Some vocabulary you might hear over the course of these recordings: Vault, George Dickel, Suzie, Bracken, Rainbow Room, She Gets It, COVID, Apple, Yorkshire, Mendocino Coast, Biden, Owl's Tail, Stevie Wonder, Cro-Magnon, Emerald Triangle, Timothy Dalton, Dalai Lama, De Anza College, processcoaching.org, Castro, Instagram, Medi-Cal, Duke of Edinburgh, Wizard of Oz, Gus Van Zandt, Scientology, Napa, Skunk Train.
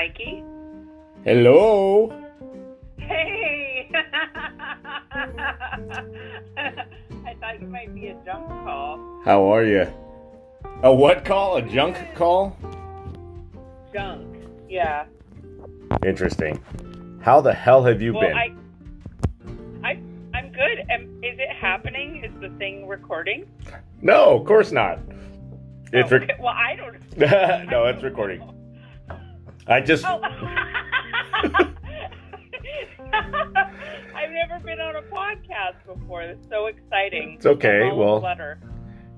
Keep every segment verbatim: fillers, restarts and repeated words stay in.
Mikey. Hello. Hey. I thought you might be a junk call. How are you? A what call? A junk call? Junk. Yeah. Interesting. How the hell have you well, been? I, I, I'm good. Am, is it happening? Is the thing recording? No, of course not. It's rec- oh, well, I don't. No, it's recording. I just. Oh. I've never been on a podcast before. It's so exciting. It's okay. Well, flutter.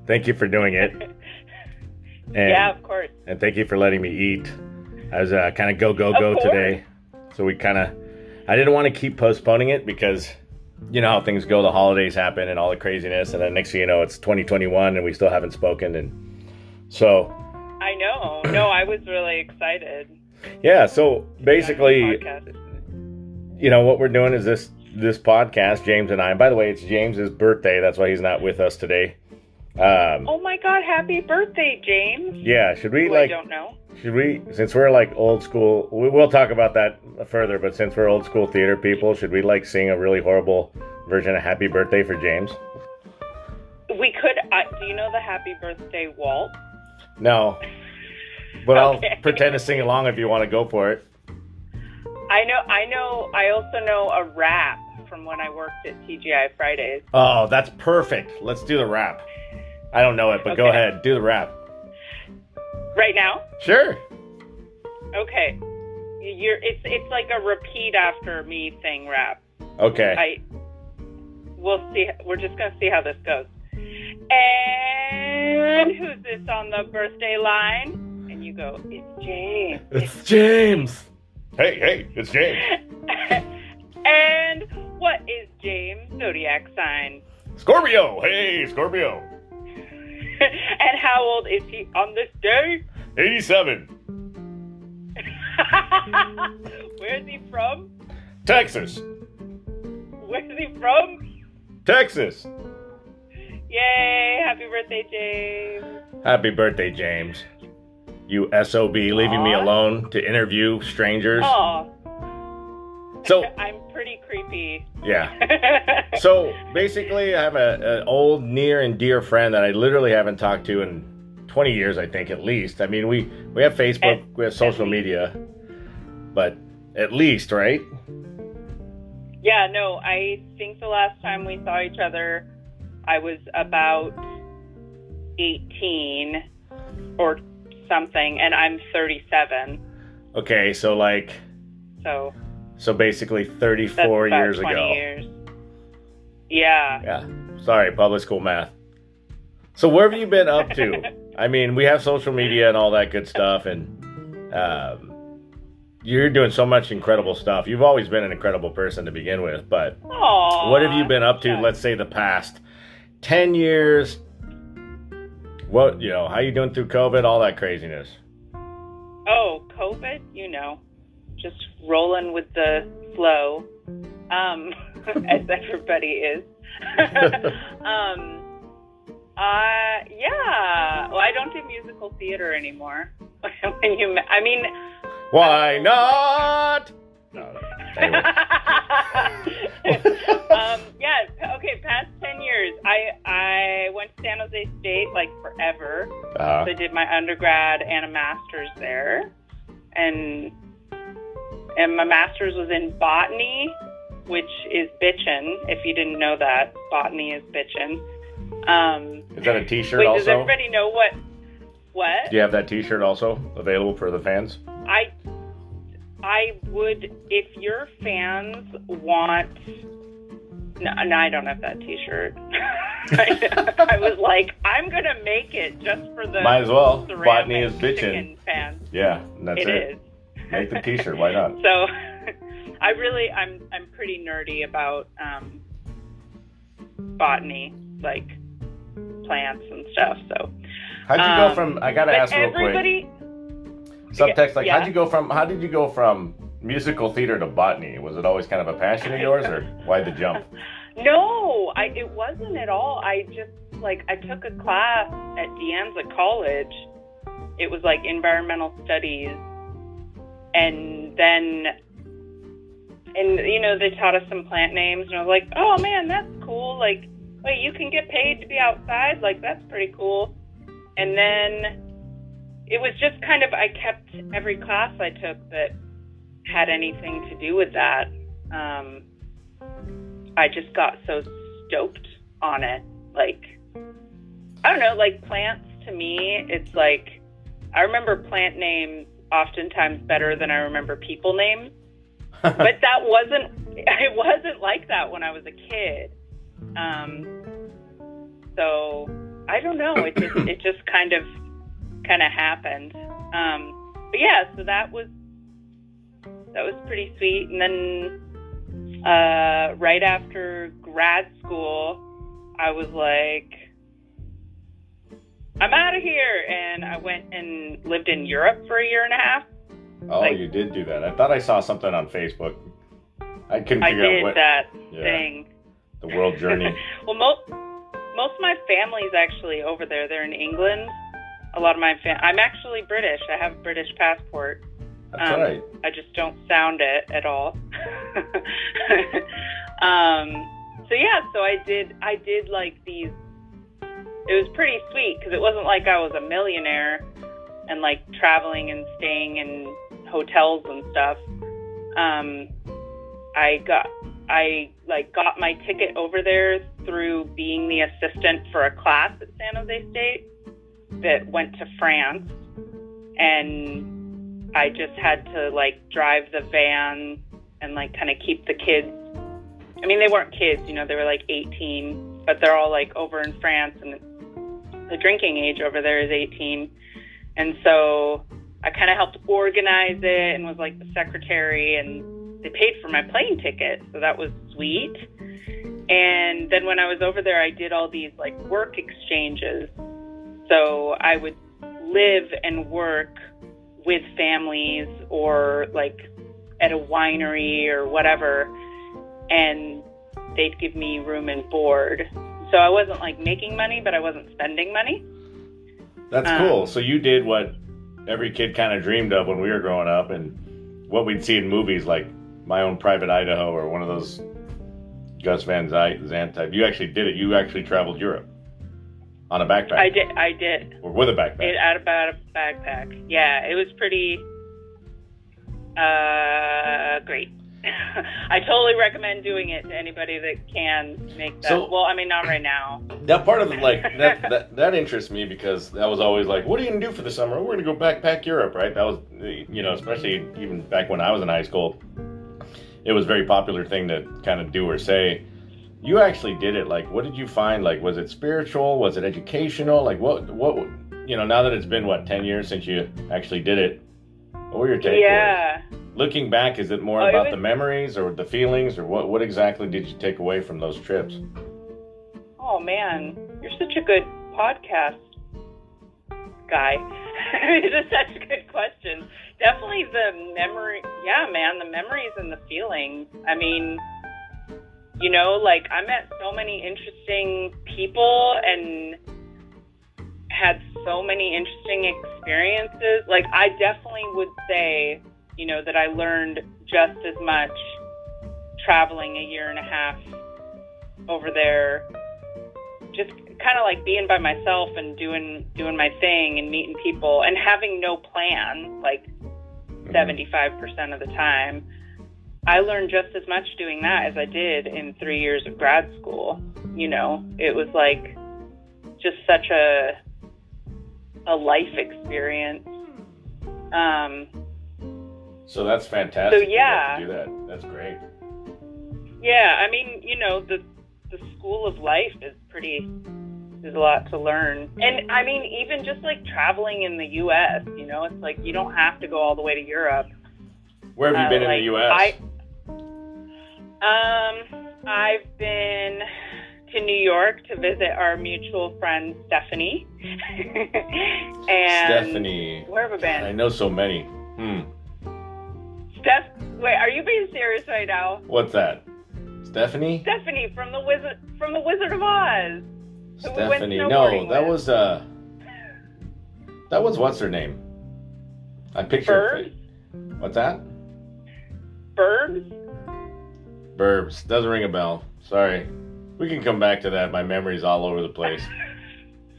Thank you for doing it. And, yeah, of course. And thank you for letting me eat. I was uh, kind of go go go today, so we kind of. I didn't want to keep postponing it because. You know how things go, the holidays happen and all the craziness, and then next thing you know, it's twenty twenty-one and we still haven't spoken, and so... I know. No, I was really excited. Yeah, so basically, you know, what we're doing is this this podcast, James and I. And by the way, it's James's birthday, that's why he's not with us today. Um, oh my God, happy birthday, James. Yeah, should we, Who like... I don't know. Should we, since we're like old school, we will talk about that further, but since we're old school theater people, should we like sing a really horrible version of Happy Birthday for James? We could. I, do you know the Happy Birthday waltz? No. But okay. I'll pretend to sing along if you want to go for it. I know, I know, I also know a rap from when I worked at T G I Fridays. Oh, that's perfect. Let's do the rap. I don't know it, but okay. Go ahead. Do the rap. Right now? Sure. Okay. You're, it's it's like a repeat after me thing rap. Okay. I, we'll see. We're just going to see how this goes. And who's this on the birthday line? And you go, it's James. It's, it's James. James. Hey, hey, it's James. And what is James' zodiac sign? Scorpio. Hey, Scorpio. And how old is he on this day? eighty-seven. Where is he from? Texas. Where is he from? Texas. Yay! Happy birthday, James. Happy birthday, James. You S O B, leaving Aww. Me alone to interview strangers. Aw. So I'm pretty creepy. Yeah. So basically, I have a, an old, near and dear friend that I literally haven't talked to in twenty years, I think, at least. I mean, we, we have Facebook, at, we have social media, but at least, right? Yeah, no, I think the last time we saw each other, I was about eighteen or something, and I'm thirty-seven. Okay, so like... So... So basically thirty-four years ago. twenty years. Yeah. Yeah. Sorry, public school math. So where have you been up to? I mean, we have social media and all that good stuff, and um, you're doing so much incredible stuff. You've always been an incredible person to begin with, but Aww, what have you been up to, yeah. let's say, the past ten years? What, you know, how you doing through COVID, all that craziness? Oh, COVID, you know. Just rolling with the flow, um, as everybody is. um, uh, yeah. Well, I don't do musical theater anymore. when you, I mean... Why um, not? No, no. Anyway. um, yeah, okay, past ten years. I, I went to San Jose State, like, forever. Uh-huh. So I did my undergrad and a master's there. And... And my master's was in botany, which is bitchin', if you didn't know that. Botany is bitchin'. Um, is that a t-shirt wait, also? Does everybody know what... What? Do you have that t-shirt also available for the fans? I, I would... If your fans want... No, no I don't have that t-shirt. I, I was like, I'm going to make it just for the... Might as well. Botany is bitchin' fans. Yeah, and that's it. It is. Make the t-shirt, why not? So, I really, I'm I'm pretty nerdy about um, botany, like plants and stuff, so. How'd you um, go from, I gotta ask real quick. Subtext, like, yeah. how'd you go from, how did you go from musical theater to botany? Was it always kind of a passion of yours, or why the jump? No, I, it wasn't at all. I just, like, I took a class at De Anza College. It was, like, environmental studies. And then, and you know, they taught us some plant names, and I was like, oh man, that's cool. Like, wait, you can get paid to be outside? Like, that's pretty cool. And then it was just kind of, I kept every class I took that had anything to do with that. Um, I just got so stoked on it. Like, I don't know, like plants to me, it's like, I remember plant names oftentimes better than I remember people names. But that wasn't, it wasn't like that when I was a kid. Um, so I don't know. It just, it just kind of, kind of happened. Um, but yeah, so that was, that was pretty sweet. And then, uh, right after grad school, I was like, I'm out of here. And I went and lived in Europe for a year and a half. Oh, like, you did do that. I thought I saw something on Facebook. I couldn't figure I did out what that yeah, thing. The world journey. Well, most, most of my family's actually over there. They're in England. A lot of my fam- I'm actually British. I have a British passport. That's um, right. I just don't sound it at all. um, so yeah, so I did, I did like these, it was pretty sweet because it wasn't like I was a millionaire and like traveling and staying in hotels and stuff. Um, I got, I like got my ticket over there through being the assistant for a class at San Jose State that went to France, and I just had to like drive the van and like kind of keep the kids. I mean, they weren't kids, you know, they were like eighteen, but they're all like over in France, and the drinking age over there is eighteen. And so I kind of helped organize it and was like the secretary, and they paid for my plane ticket. So that was sweet. And then when I was over there, I did all these like work exchanges. So I would live and work with families or like at a winery or whatever, and they'd give me room and board. So I wasn't like making money, but I wasn't spending money. That's um, cool. So you did what every kid kind of dreamed of when we were growing up, and what we'd see in movies like My Own Private Idaho or one of those Gus Van Zandt type. You actually did it. You actually traveled Europe. On a backpack. I did. I did. Or with a backpack. Out about a backpack. Yeah, it was pretty uh, great. I totally recommend doing it to anybody that can make that. So, well, I mean, not right now. That part of it, like that, that, that interests me because that was always like, what are you gonna do for the summer? We're gonna go backpack Europe, right? That was, you know, especially even back when I was in high school, it was a very popular thing to kind of do or say. You actually did it. Like, what did you find? Like, was it spiritual? Was it educational? Like, what, what, you know, now that it's been, what, ten years since you actually did it, what were your takeaways? Yeah. Looking back, is it more oh, about it was, the memories or the feelings, or what, what exactly did you take away from those trips? Oh, man, you're such a good podcast guy. It's such a good question. Definitely the memory. Yeah, man, the memories and the feelings. I mean, you know, like I met so many interesting people and had so many interesting experiences. Like I definitely would say, you know, that I learned just as much traveling a year and a half over there, just kind of like being by myself and doing, doing my thing and meeting people and having no plan, like seventy-five percent of the time. I learned just as much doing that as I did in three years of grad school. You know, it was like just such a a life experience. Um, so that's fantastic. So yeah, you have to do that. That's great. Yeah, I mean, you know, the the school of life is pretty. There's a lot to learn, and I mean, even just like traveling in the U S You know, it's like you don't have to go all the way to Europe. Where have you been uh, like, in the U S? I, um, I've been to New York to visit our mutual friend, Stephanie. and Stephanie. Where have I been? God, I know so many. Hmm. Steph, wait, are you being serious right now? What's that? Stephanie? Stephanie from the Wizard from the Wizard of Oz. Stephanie. We no, that with. was, uh, that was what's her name? I pictured her. What's that? Burbs? Burbs. Doesn't ring a bell. Sorry. We can come back to that. My memory's all over the place.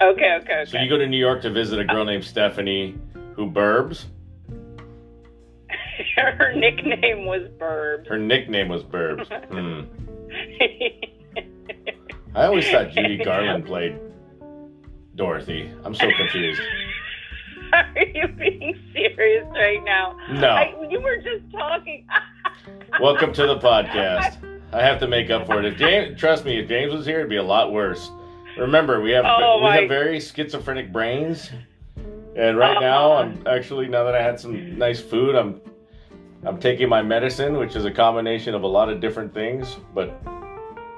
okay, okay, okay. So you go to New York to visit a girl oh. named Stephanie who burbs? Her nickname was Burbs. Her nickname was Burbs. Hmm. I always thought Judy Garland played Dorothy. I'm so confused. Are you being serious right now? No. I, you were just talking. Welcome to the podcast. I have to make up for it. If James, trust me, if James was here, it'd be a lot worse. Remember, we have oh we have very schizophrenic brains. And right now, I'm actually, now that I had some nice food, I'm I'm taking my medicine, which is a combination of a lot of different things. But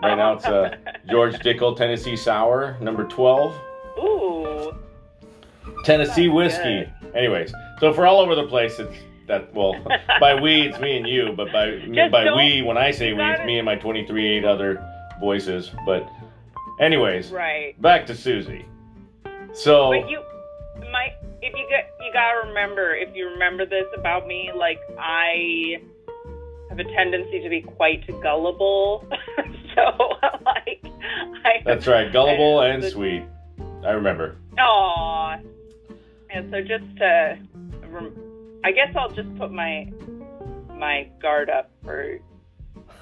right now, it's a George Dickel Tennessee Sour, number twelve. Ooh. Tennessee whiskey. Good. Anyways, so if we're all over the place, it's that, well, by we, it's me and you. But by Just by we, when I say we, it's me and my twenty-three eight other voices. But anyways, right. Back to Suzie. So... But you, my... If you got, you gotta remember, if you remember this about me, like, I have a tendency to be quite gullible, so, like, I... That's right, gullible and the, sweet, I remember. Aww. And so just to, I guess I'll just put my, my guard up for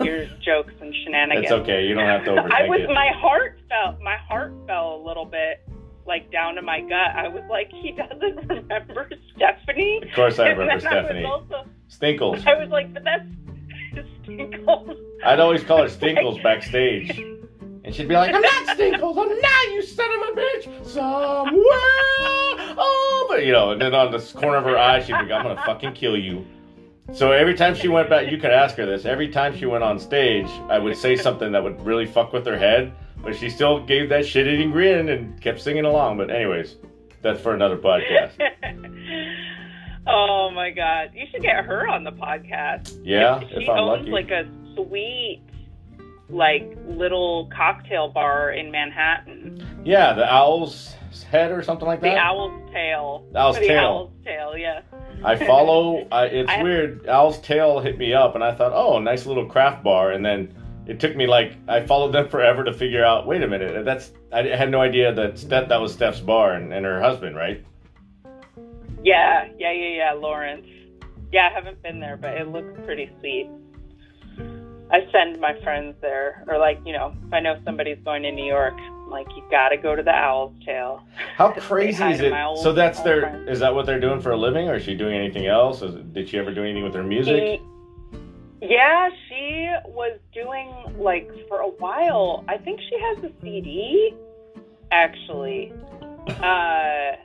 your jokes and shenanigans. It's okay, you don't have to overthink I was, it. My heart fell, my heart fell a little bit. Like, down to my gut. I was like, he doesn't remember Stephanie? Of course I remember Stephanie. I also, Stinkles. I was like, but that's Stinkles. I'd always call her Stinkles backstage. And she'd be like, I'm not Stinkles. I'm not, you son of a bitch. Somewhere over. You know, and then on the corner of her eye, she'd be like, I'm going to fucking kill you. So every time she went back, you could ask her this. Every time she went on stage, I would say something that would really fuck with her head. But she still gave that shit-eating grin and kept singing along. But anyways, that's for another podcast. Oh, my God. You should get her on the podcast. Yeah, if, if I'm lucky. She owns, like, a sweet, like, little cocktail bar in Manhattan. Yeah, the Owl's Head or something like that? The Owl's Tail. The Owl's the Tail. The Owl's Tail, yeah. I follow. I, it's I, weird. Owl's Tail hit me up, and I thought, oh, nice little craft bar. And then... It took me, like, I followed them forever to figure out, wait a minute, that's, I had no idea that Steph, that was Steph's bar and, and her husband, right? Yeah, yeah, yeah, yeah, Lawrence. Yeah, I haven't been there, but it looks pretty sweet. I send my friends there, or, like, you know, if I know somebody's going to New York, I'm like, you gotta go to the Owl's Tail. How crazy is it? Old, so that's their, friends. Is that what they're doing for a living, or is she doing anything else? Is, did she ever do anything with her music? She, Yeah, she was doing, like, for a while, I think she has a C D, actually, uh,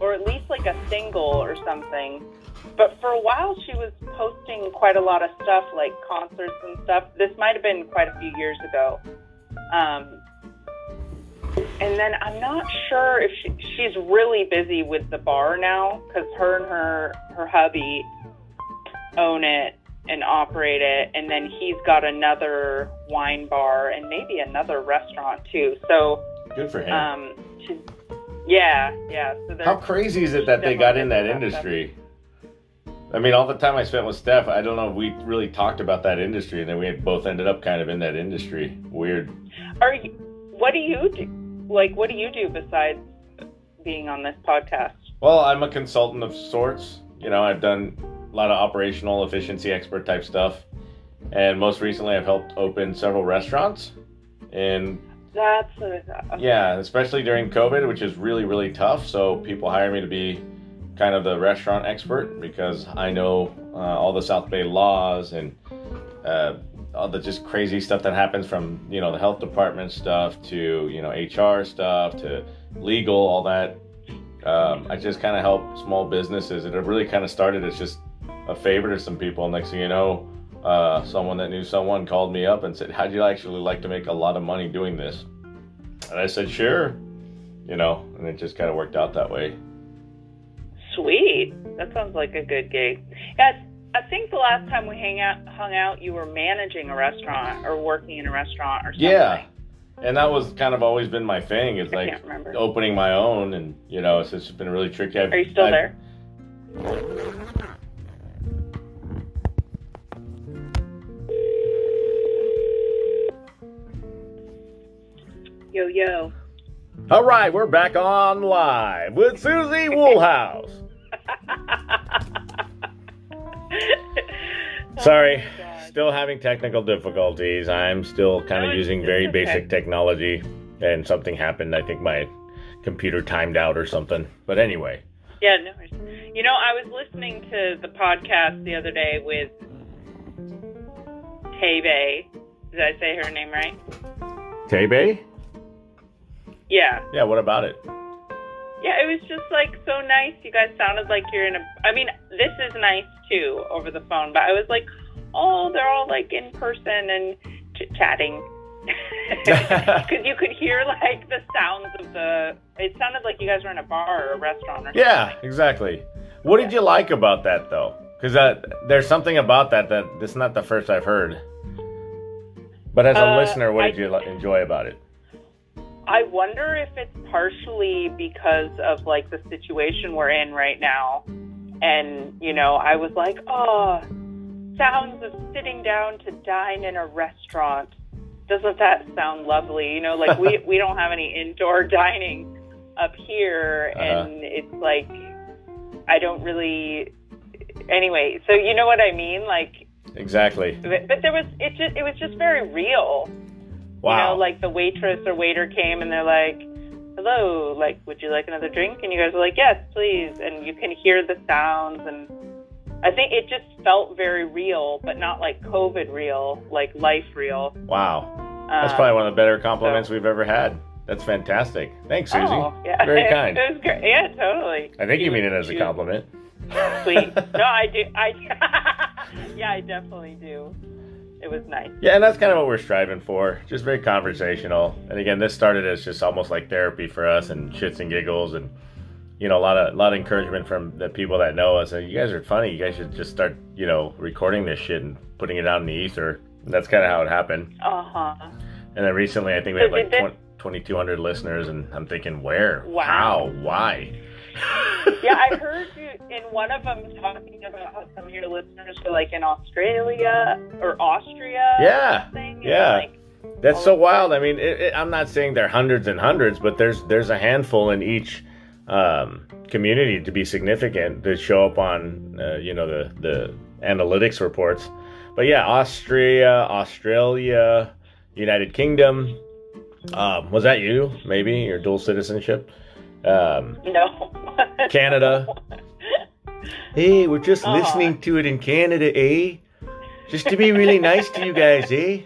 or at least, like, a single or something, but for a while she was posting quite a lot of stuff, like concerts and stuff. This might have been quite a few years ago, um, and then I'm not sure if she, she's really busy with the bar now, because her and her, her hubby own it and operate it, and then he's got another wine bar and maybe another restaurant too. So good for him. Um, to, yeah, yeah. So how crazy is it that they got in that industry? Stuff. I mean, all the time I spent with Steph, I don't know if we really talked about that industry, and then we had both ended up kind of in that industry. Weird. Are you? What do you do? Like, what do you do besides being on this podcast? Well, I'm a consultant of sorts. You know, I've done a lot of operational efficiency expert type stuff. And most recently I've helped open several restaurants. And that's what I thought. Yeah, especially during COVID, which is really, really tough. So people hire me to be kind of the restaurant expert because I know uh, all the South Bay laws and uh, all the just crazy stuff that happens from, you know, the health department stuff to, you know, H R stuff to legal, all that. Um, I just kind of help small businesses. And it really kind of started as just a favor to some people. Next thing you know, uh, someone that knew someone called me up and said, how'd you actually like to make a lot of money doing this? And I said, sure, you know, and it just kind of worked out that way. Sweet. That sounds like a good gig. Yes, I think the last time we hang out, hung out, you were managing a restaurant or working in a restaurant or something. Yeah. And that was kind of always been my thing. It's like opening my own and, you know, it's just been really tricky. I've, Are you still I've, there? Yo, yo. All right, we're back on live with Suzie Woolhouse. Sorry, oh still having technical difficulties. I'm still kind of no, using very okay. basic technology, and something happened. I think my computer timed out or something. But anyway. Yeah, no worries. You know, I was listening to the podcast the other day with Tebe. Did I say her name right? Tebe? Yeah. Yeah, what about it? Yeah, it was just, like, so nice. You guys sounded like you're in a... I mean, this is nice, too, over the phone. But I was like, oh, they're all, like, in person and chit-chatting. Because you could hear, like, the sounds of the... It sounded like you guys were in a bar or a restaurant or yeah, something. Yeah, exactly. What yeah. did you like about that, though? Because uh, there's something about that that it's not the first I've heard. But as a uh, listener, what did I, you lo- enjoy about it? I wonder if it's partially because of, like, the situation we're in right now. And, you know, I was like, oh, sounds of sitting down to dine in a restaurant. Doesn't that sound lovely? You know, like, we, we don't have any indoor dining up here. And uh-huh. it's like, I don't really... Anyway, so you know what I mean? Like... Exactly. But, but there was... It, just, it was just very real. Wow. You know, like the waitress or waiter came and they're like, hello, like, would you like another drink? And you guys were like, yes, please. And you can hear the sounds. And I think it just felt very real, but not like COVID real, like life real. Wow. That's um, probably one of the better compliments so. we've ever had. That's fantastic. Thanks, Suzie. Oh, yeah. Very kind. It was great. Yeah, totally. I think she you mean it as cute. a compliment. Sweet. No, I do. I Yeah, I definitely do. It was nice. Yeah, and that's kind of what we're striving for. Just very conversational. And again, this started as just almost like therapy for us and shits and giggles and, you know, a lot of a lot of encouragement from the people that know us. And you guys are funny. You guys should just start, you know, recording this shit and putting it out in the ether. And that's kind of how it happened. Uh-huh. And then recently, I think we so had like twenty-two hundred listeners. And I'm thinking, where? Wow. How? Why? Yeah, I heard you in one of them talking about how some of your listeners were like in Australia or Austria. Yeah, or something, yeah, like, that's so wild. I mean, it, it, I'm not saying there are hundreds and hundreds, but there's there's a handful in each um, community to be significant that show up on uh, you know the the analytics reports. But yeah, Austria, Australia, United Kingdom. Um, was that you? Maybe your dual citizenship. Um, no. Canada. Hey, we're just Aww. listening to it in Canada, eh? Just to be really nice to you guys, eh?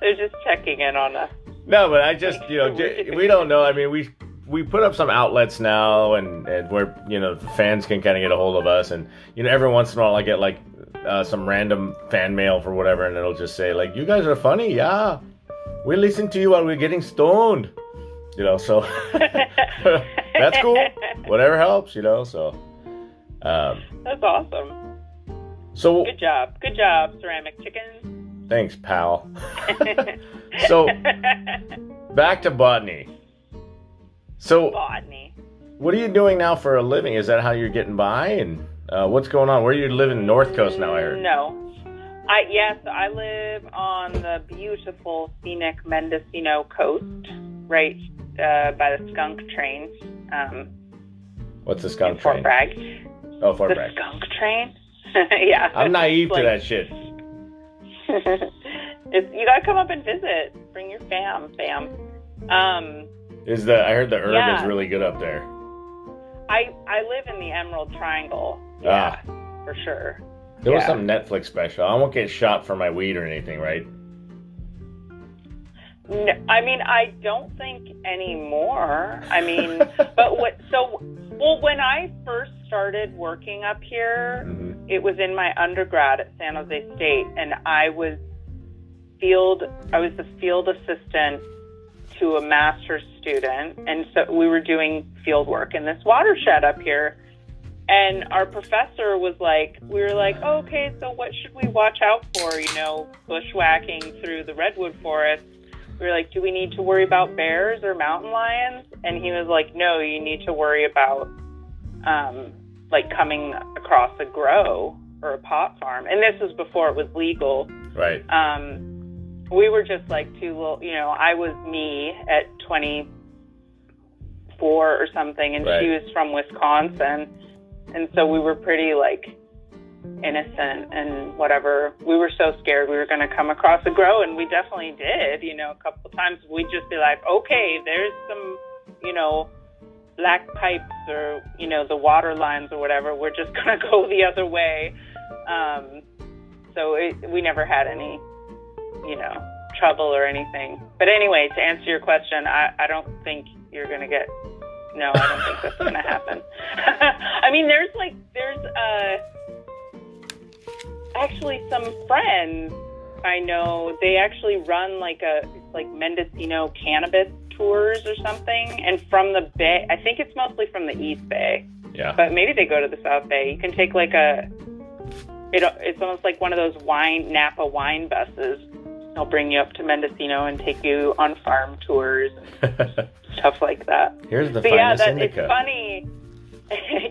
They're just checking in on us. No, but I just, you know, we don't know. I mean, we we put up some outlets now, and, and where, you know, fans can kind of get a hold of us. And, you know, every once in a while I get, like, uh, some random fan mail for whatever, and it'll just say, like, you guys are funny, yeah. We listen to you while we're getting stoned, you know, so that's cool. Whatever helps, you know, so. Um, that's awesome. So Good job. Good job, Ceramic Chicken. Thanks, pal. So back to botany. So botany. What are you doing now for a living? Is that how you're getting by? And uh, what's going on? Where are you living? North Coast now, I heard. No. I, yes, I live on the beautiful, scenic Mendocino Coast, right uh, by the Skunk Train. Um, What's the Skunk Train? Fort Bragg. Oh, Fort Bragg. The Skunk Train? Yeah. I'm naive like, to that shit. It's, you gotta come up and visit. Bring your fam, fam. Um, Is the I heard the herb yeah. is really good up there. I, I live in the Emerald Triangle. Yeah, ah. for sure. There yeah. was some Netflix special. I won't get shot for my weed or anything, right? No, I mean, I don't think anymore. I mean, but what... So, well, when I first started working up here, mm-hmm. it was in my undergrad at San Jose State, and I was field... I was the field assistant to a master's student, and so we were doing field work in this watershed up here. And our professor was like, we were like, oh, okay, so what should we watch out for, you know, bushwhacking through the redwood forest? We were like, do we need to worry about bears or mountain lions? And he was like, no, you need to worry about, um, like, coming across a grow or a pot farm. And this was before it was legal. Right. Um, we were just like two little, you know, I was me at twenty-four or something, and right. she was from Wisconsin. And so we were pretty like innocent and whatever. We were so scared we were going to come across a grow, and we definitely did, you know, a couple of times. We'd just be like, okay, there's some, you know, black pipes or, you know, the water lines or whatever. We're just going to go the other way. Um, so it, we never had any, you know, trouble or anything. But anyway, to answer your question, I, I don't think you're going to get... No, I don't think that's going to happen. I mean, there's like, there's uh, actually some friends I know, they actually run like a, like Mendocino cannabis tours or something. And from the Bay, I think it's mostly from the East Bay. Yeah. But maybe they go to the South Bay. You can take like a, it, it's almost like one of those wine, Napa wine buses. They'll bring you up to Mendocino and take you on farm tours and stuff like that. Here's the but finest yeah, that, indica. It's funny.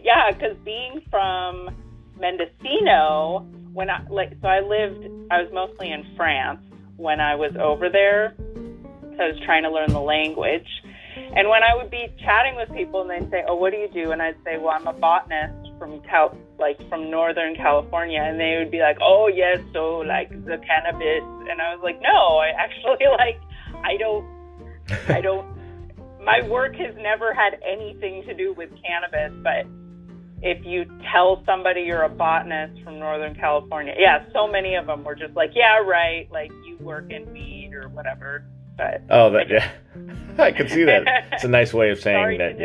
Yeah, because being from Mendocino, when I like, so I lived, I was mostly in France when I was over there. So I was trying to learn the language, and when I would be chatting with people, and they'd say, "Oh, what do you do?" and I'd say, "Well, I'm a botanist from Cal, like from Northern California," and they would be like, "Oh, yes, so like the cannabis," and I was like, "No, I actually like, I don't, I don't." My work has never had anything to do with cannabis, but if you tell somebody you're a botanist from Northern California, yeah, so many of them were just like, yeah, right, like you work in weed or whatever. But oh, that, I just, yeah, I can see that. It's a nice way of saying sorry that, to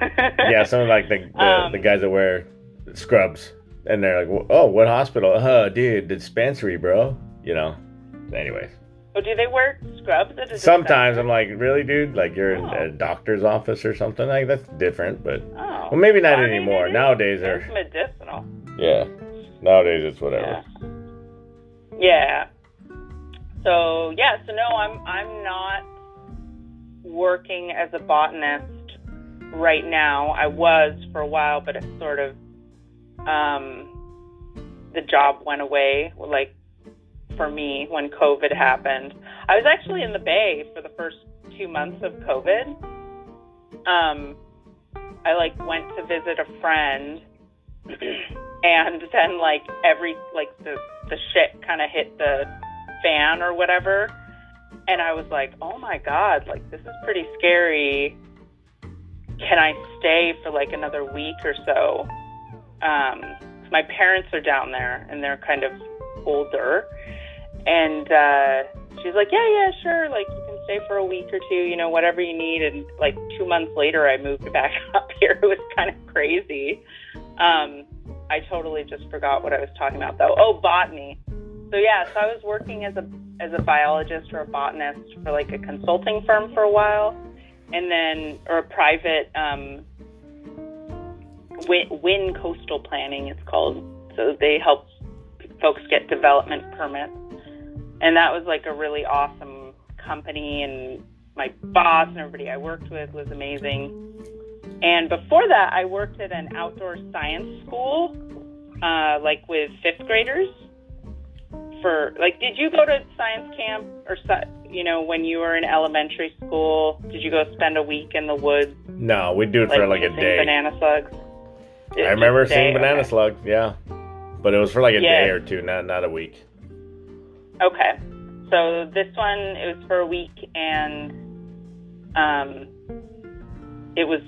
yeah. Yeah, some of like the the, um, the guys that wear scrubs, and they're like, oh, what hospital? Oh, dude, dispensary, bro. You know. Anyways. Oh, do they wear scrubs? Sometimes I'm like, really, dude? Like you're oh. in a doctor's office or something? Like that's different, but oh. well, maybe not I anymore. Mean, it Nowadays, they're medicinal. Yeah. Nowadays, it's whatever. Yeah. yeah. So yeah, so no, I'm I'm not working as a botanist right now. I was for a while, but it sort of um, the job went away. Like. For me, when COVID happened, I was actually in the Bay for the first two months of COVID. Um, I like went to visit a friend, and then like every like the the shit kind of hit the fan or whatever, and I was like, oh my god, like this is pretty scary. Can I stay for like another week or so? Um, my parents are down there, and they're kind of older. And uh, she's like, yeah, yeah, sure. Like, you can stay for a week or two, you know, whatever you need. And, like, two months later, I moved back up here. It was kind of crazy. Um, I totally just forgot what I was talking about, though. Oh, botany. So, yeah, so I was working as a as a biologist or a botanist for, like, a consulting firm for a while. And then, or a private, um, Win, Win Coastal Planning, it's called. So they help folks get development permits. And that was like a really awesome company, and my boss and everybody I worked with was amazing. And before that, I worked at an outdoor science school, uh, like with fifth graders. For like, did you go to science camp or, you know, when you were in elementary school? Did you go spend a week in the woods? No, we'd do it like, for like a day. Banana slugs. Did I remember seeing banana okay. slugs. Yeah, but it was for like a yes. day or two, not not a week. Okay, so this one, it was for a week, and um, it was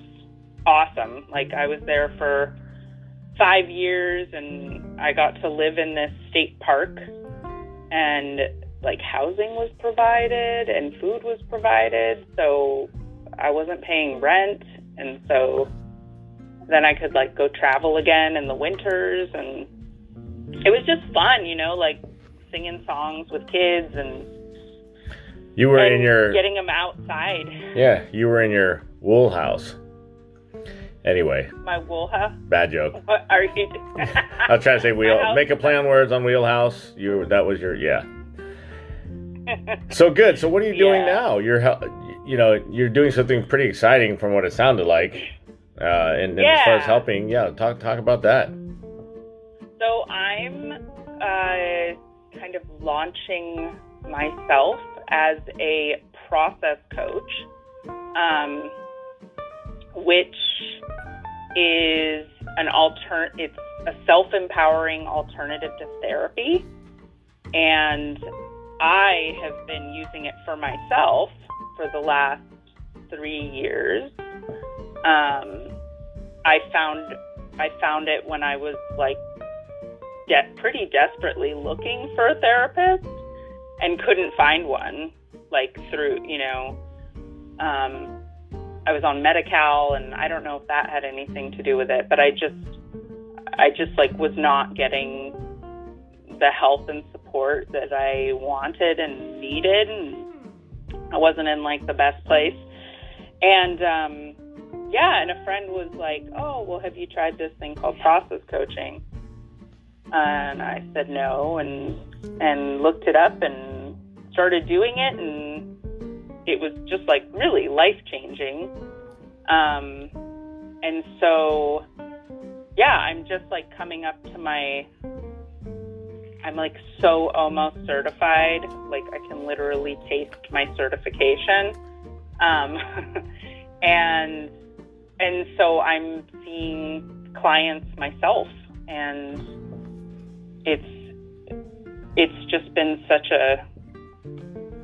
awesome. Like, I was there for five years, and I got to live in this state park, and, like, housing was provided, and food was provided, so I wasn't paying rent, and so then I could, like, go travel again in the winters, and it was just fun, you know, like, singing songs with kids, and you were and in your getting them outside. Yeah, you were in your wool house. Anyway, my wool house. Bad joke. What are you? I'll try to say wheel. Make a play on words on wheelhouse. You that was your yeah. So good. So what are you doing yeah. now? You're you know you're doing something pretty exciting from what it sounded like, uh, and, and yeah. as far as helping, yeah. Talk talk about that. So I'm. Uh, kind of launching myself as a process coach, um, which is an alter- it's a self-empowering alternative to therapy. And I have been using it for myself for the last three years. Um, I found I found it when I was like de- pretty desperately looking for a therapist and couldn't find one. Like through, you know, um, I was on Medi-Cal, and I don't know if that had anything to do with it, but I just I just like was not getting the help and support that I wanted and needed, and I wasn't in like the best place. And um, yeah, and a friend was like, "Oh, well, have you tried this thing called process coaching?" And I said no, and and looked it up and started doing it, and it was just like really life changing. Um, and so yeah, I'm just like coming up to my. I'm like so almost certified. Like I can literally taste my certification. Um, and, and so I'm seeing clients myself, and it's, it's just been such a,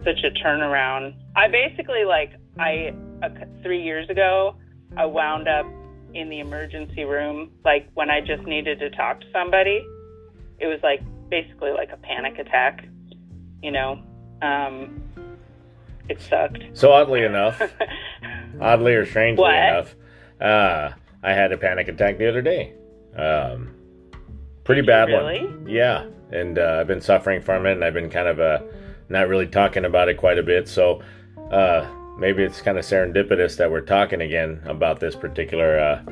such a turnaround. I basically like, I, uh, three years ago, I wound up in the emergency room. Like when I just needed to talk to somebody, it was like, basically like a panic attack, you know, um, it sucked. So oddly enough, oddly or strangely what? enough, uh, I had a panic attack the other day. Um, pretty Did bad you really? one. Yeah. And, uh, I've been suffering from it, and I've been kind of, uh, not really talking about it quite a bit. So, uh, maybe it's kind of serendipitous that we're talking again about this particular, uh,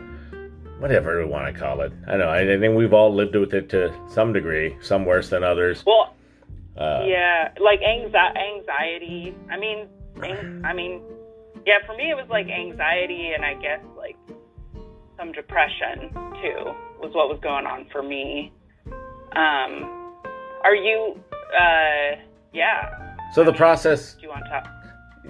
whatever we want to call it. I know. I think we've all lived with it to some degree, some worse than others. Well, uh, yeah, like anxi- anxiety. I mean, ang- I mean, yeah, for me it was like anxiety, and I guess like some depression too was what was going on for me. Um, are you, uh, yeah. So I the mean, process. Do you want to talk?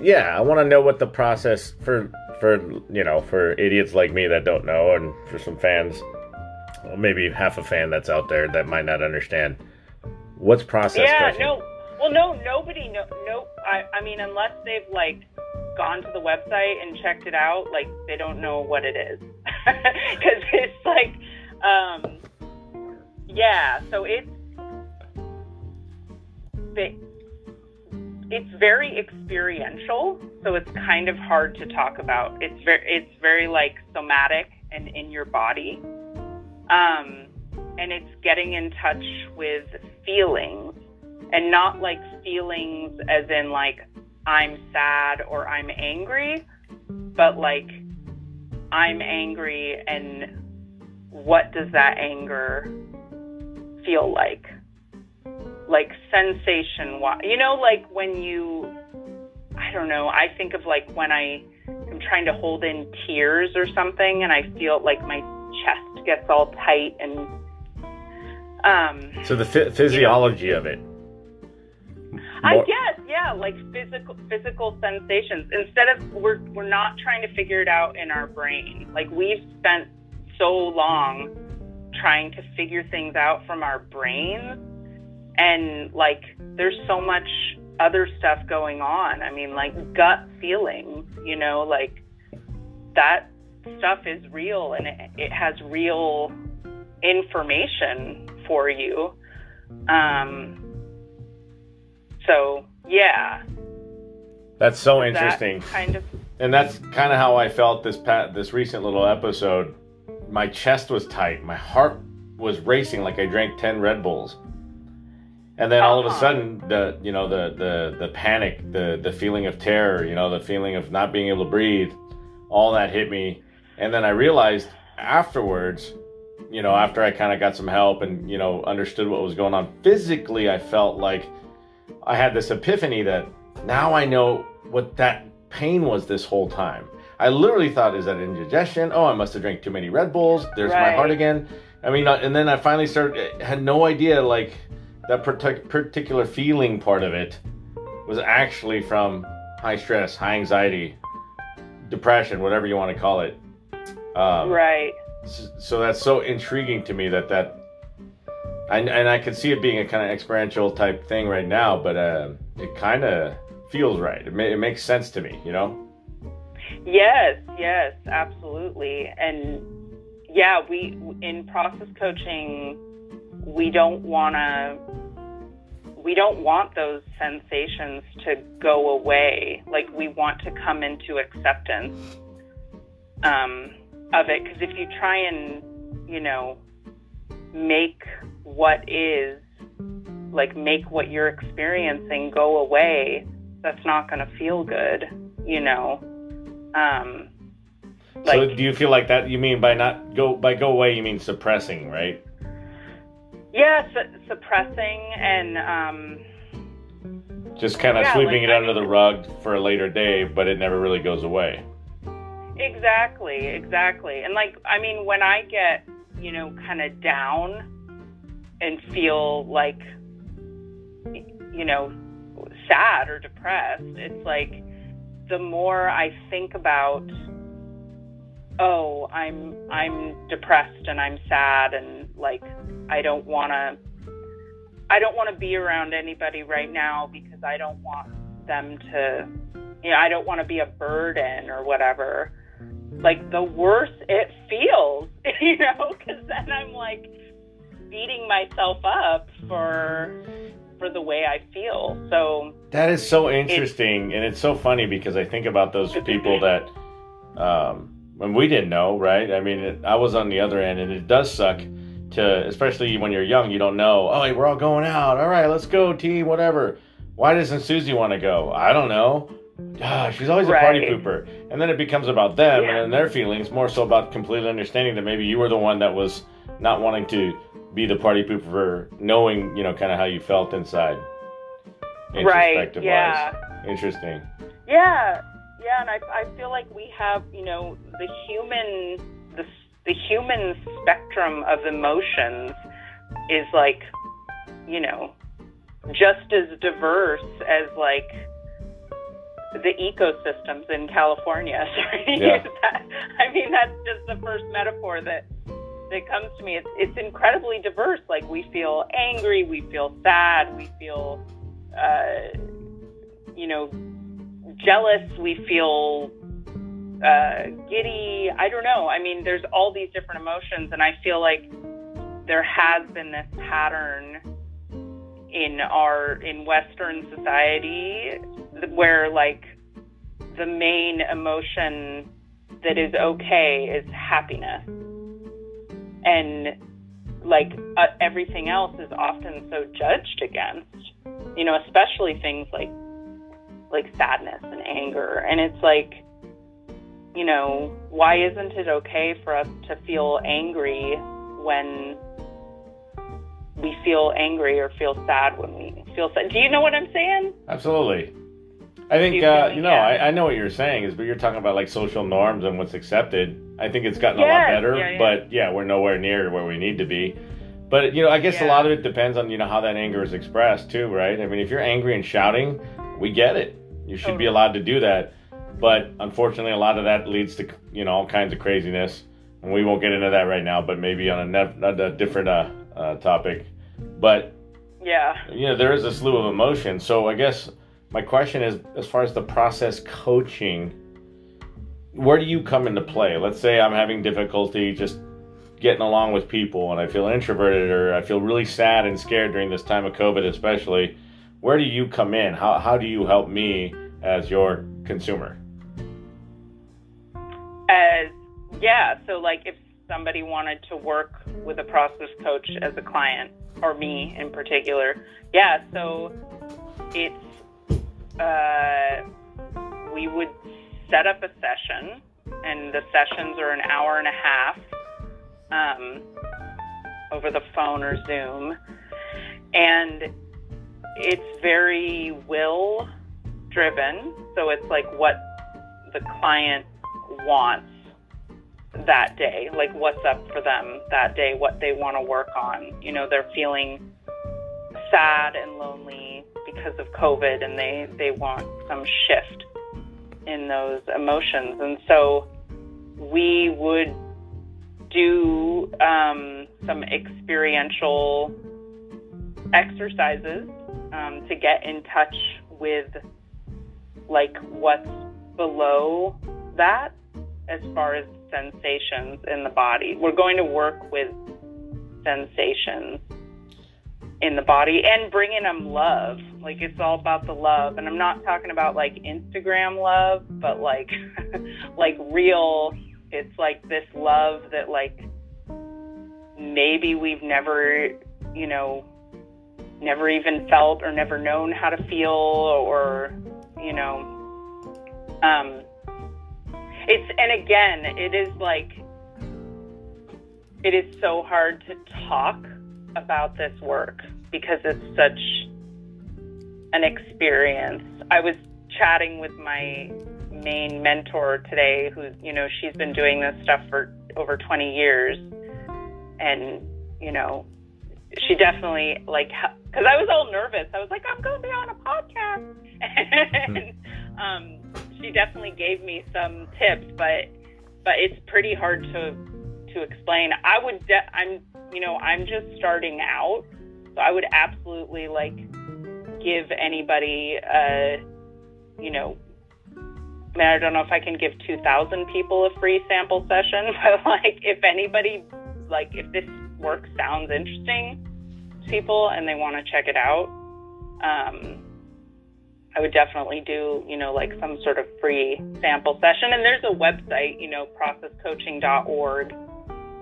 Yeah, I want to know what the process for, for you know, for idiots like me that don't know, and for some fans, well, maybe half a fan that's out there that might not understand, what's process yeah, coaching? Yeah, no, well, no, nobody, no, no, I, I mean, unless they've, like, gone to the website and checked it out, like, they don't know what it is. Because it's, like, um, yeah, so it's, they, It's very experiential, so it's kind of hard to talk about. It's very, it's very like somatic and in your body. Um, and it's getting in touch with feelings, and not like feelings as in like, I'm sad or I'm angry, but like, I'm angry, and what does that anger feel like? Like sensation, you know, like when you, I don't know, I think of like when I am trying to hold in tears or something, and I feel like my chest gets all tight, and um. So the f- physiology you know, of it. More- I guess, yeah, like physical physical sensations. Instead of we're we're not trying to figure it out in our brain. Like we've spent so long trying to figure things out from our brains. And, like, there's so much other stuff going on. I mean, like, gut feelings, you know, like, that stuff is real, and it, it has real information for you. Um, so, yeah. That's so interesting. That kind of- and that's kind of how I felt this pat- this recent little episode. My chest was tight. My heart was racing like I drank ten Red Bulls. And then all of a sudden, the you know the, the, the panic, the, the feeling of terror, you know, the feeling of not being able to breathe, all that hit me. And then I realized afterwards, you know, after I kind of got some help and, you know, understood what was going on physically, I felt like I had this epiphany that now I know what that pain was this whole time. I literally thought, is that indigestion? Oh, I must have drank too many Red Bulls. There's right. my heart again. I mean, and then I finally started, had no idea, like... that particular feeling part of it was actually from high stress, high anxiety, depression, whatever you want to call it. Um, right. So that's so intriguing to me that that, and, and I could see it being a kind of experiential type thing right now, but uh, it kind of feels right. It, ma- it makes sense to me, you know? Yes, yes, absolutely. And yeah, we, in process coaching, we don't want to, we don't want those sensations to go away. Like, we want to come into acceptance um, of it. Because if you try and, you know, make what is, like, make what you're experiencing go away, that's not going to feel good, you know? Um, like, so do you feel like that, you mean by not go, by go away, you mean suppressing, right? Yeah, su- suppressing and... Um, just kind of yeah, sweeping like, it under the rug for a later day, but it never really goes away. Exactly, exactly. And like, I mean, when I get, you know, kind of down and feel like, you know, sad or depressed, it's like the more I think about, oh, I'm I'm depressed and I'm sad and like... I don't want to, I don't want to be around anybody right now because I don't want them to, you know, I don't want to be a burden or whatever. Like, the worse it feels, you know, because then I'm like beating myself up for, for the way I feel. So that is so interesting. It, and it's so funny because I think about those people that, um, when we didn't know, right? I mean, it, I was on the other end, and it does suck. To, especially when you're young, you don't know, oh, we're all going out, all right, let's go, team, whatever. Why doesn't Suzie want to go? I don't know. Ah, she's always right. A party pooper. And then it becomes about them, yeah. And their feelings, more so about completely understanding that maybe you were the one that was not wanting to be the party pooper, knowing, you know, kind of how you felt inside. Right, yeah. Interesting. Yeah, yeah, and I, I feel like we have, you know, the human, the The human spectrum of emotions is like, you know, just as diverse as like the ecosystems in California. Yeah. that, I mean, that's just the first metaphor that that comes to me. It's, it's incredibly diverse. Like, we feel angry, we feel sad, we feel, uh, you know, jealous, we feel... Uh, giddy, I don't know. I mean, there's all these different emotions, and I feel like there has been this pattern in our, in Western society where, like, the main emotion that is okay is happiness. And, like, uh, everything else is often so judged against, you know, especially things like, like sadness and anger. And it's like, you know, why isn't it okay for us to feel angry when we feel angry or feel sad when we feel sad? Do you know what I'm saying? Absolutely. I think, you uh, you know, I, I know what you're saying is, but you're talking about like social norms and what's accepted. I think it's gotten yes, a lot better, yeah, yeah. But yeah, we're nowhere near where we need to be. But, you know, I guess yeah. a lot of it depends on, you know, how that anger is expressed too, right? I mean, if you're angry and shouting, we get it. You should totally. be allowed to do that. But unfortunately, a lot of that leads to, you know, all kinds of craziness. And we won't get into that right now, but maybe on a, ne- a different uh, uh, topic. But, yeah, you know, there is a slew of emotions. So I guess my question is, as far as the process coaching, where do you come into play? Let's say I'm having difficulty just getting along with people and I feel introverted or I feel really sad and scared during this time of COVID especially. Where do you come in? How how do you help me as your consumer? As yeah, so like if somebody wanted to work with a process coach as a client, or me in particular, yeah, so it's uh, we would set up a session, and the sessions are an hour and a half um, over the phone or Zoom, and it's very will driven, so it's like what the client wants that day, like what's up for them that day, what they want to work on. You know, they're feeling sad and lonely because of COVID, and they, they want some shift in those emotions. And so we would do um, some experiential exercises um, to get in touch with, like, what's below that as far as sensations in the body. We're going to work with sensations in the body and bring in um, love. Like, it's all about the love. And I'm not talking about, like, Instagram love, but, like, like real, it's like this love that, like, maybe we've never, you know, never even felt or never known how to feel, or, you know, um, it's, and again, it is like, it is so hard to talk about this work because it's such an experience. I was chatting with my main mentor today, who, you know, she's been doing this stuff for over twenty years, and, you know, she definitely, like, because I was all nervous. I was like, I'm going to be on a podcast. And um, she definitely gave me some tips, but but it's pretty hard to to explain. I would, de- I'm, you know, I'm just starting out, so I would absolutely, like, give anybody, uh, you know, I mean, I don't know if I can give two thousand people a free sample session, but, like, if anybody, like, if this work sounds interesting to people and they want to check it out, um, I would definitely do, you know, like, some sort of free sample session. And there's a website, you know, process coaching dot org,